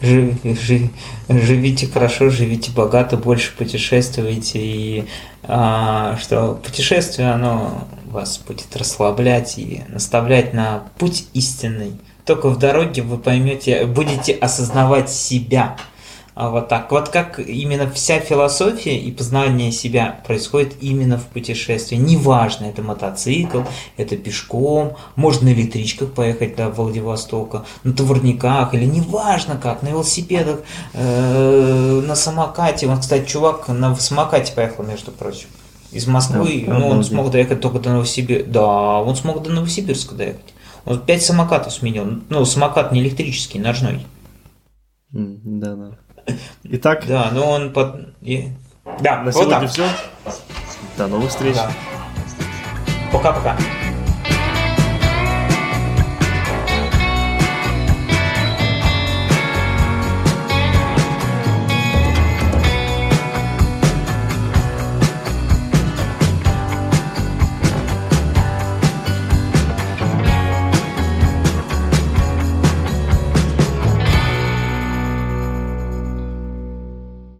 Живите хорошо, живите богато, больше путешествуйте, и что путешествие, оно вас будет расслаблять и наставлять на путь истинный. Только в дороге вы поймете, будете осознавать себя. Вот так. Вот как именно вся философия и познание себя происходит именно в путешествии. Неважно, это мотоцикл, это пешком, можно на электричках поехать до Владивостока, на товарниках, или неважно как, на велосипедах, на самокате. Вот, кстати, чувак на самокате поехал, между прочим, из Москвы, но он смог доехать только до Новосибирска. Да, он смог до Новосибирска доехать. Он 5 самокатов сменил. Ну, самокат не электрический, ножной. Да. Итак, на вот сегодня так. Все. До новых встреч. Да. Пока-пока.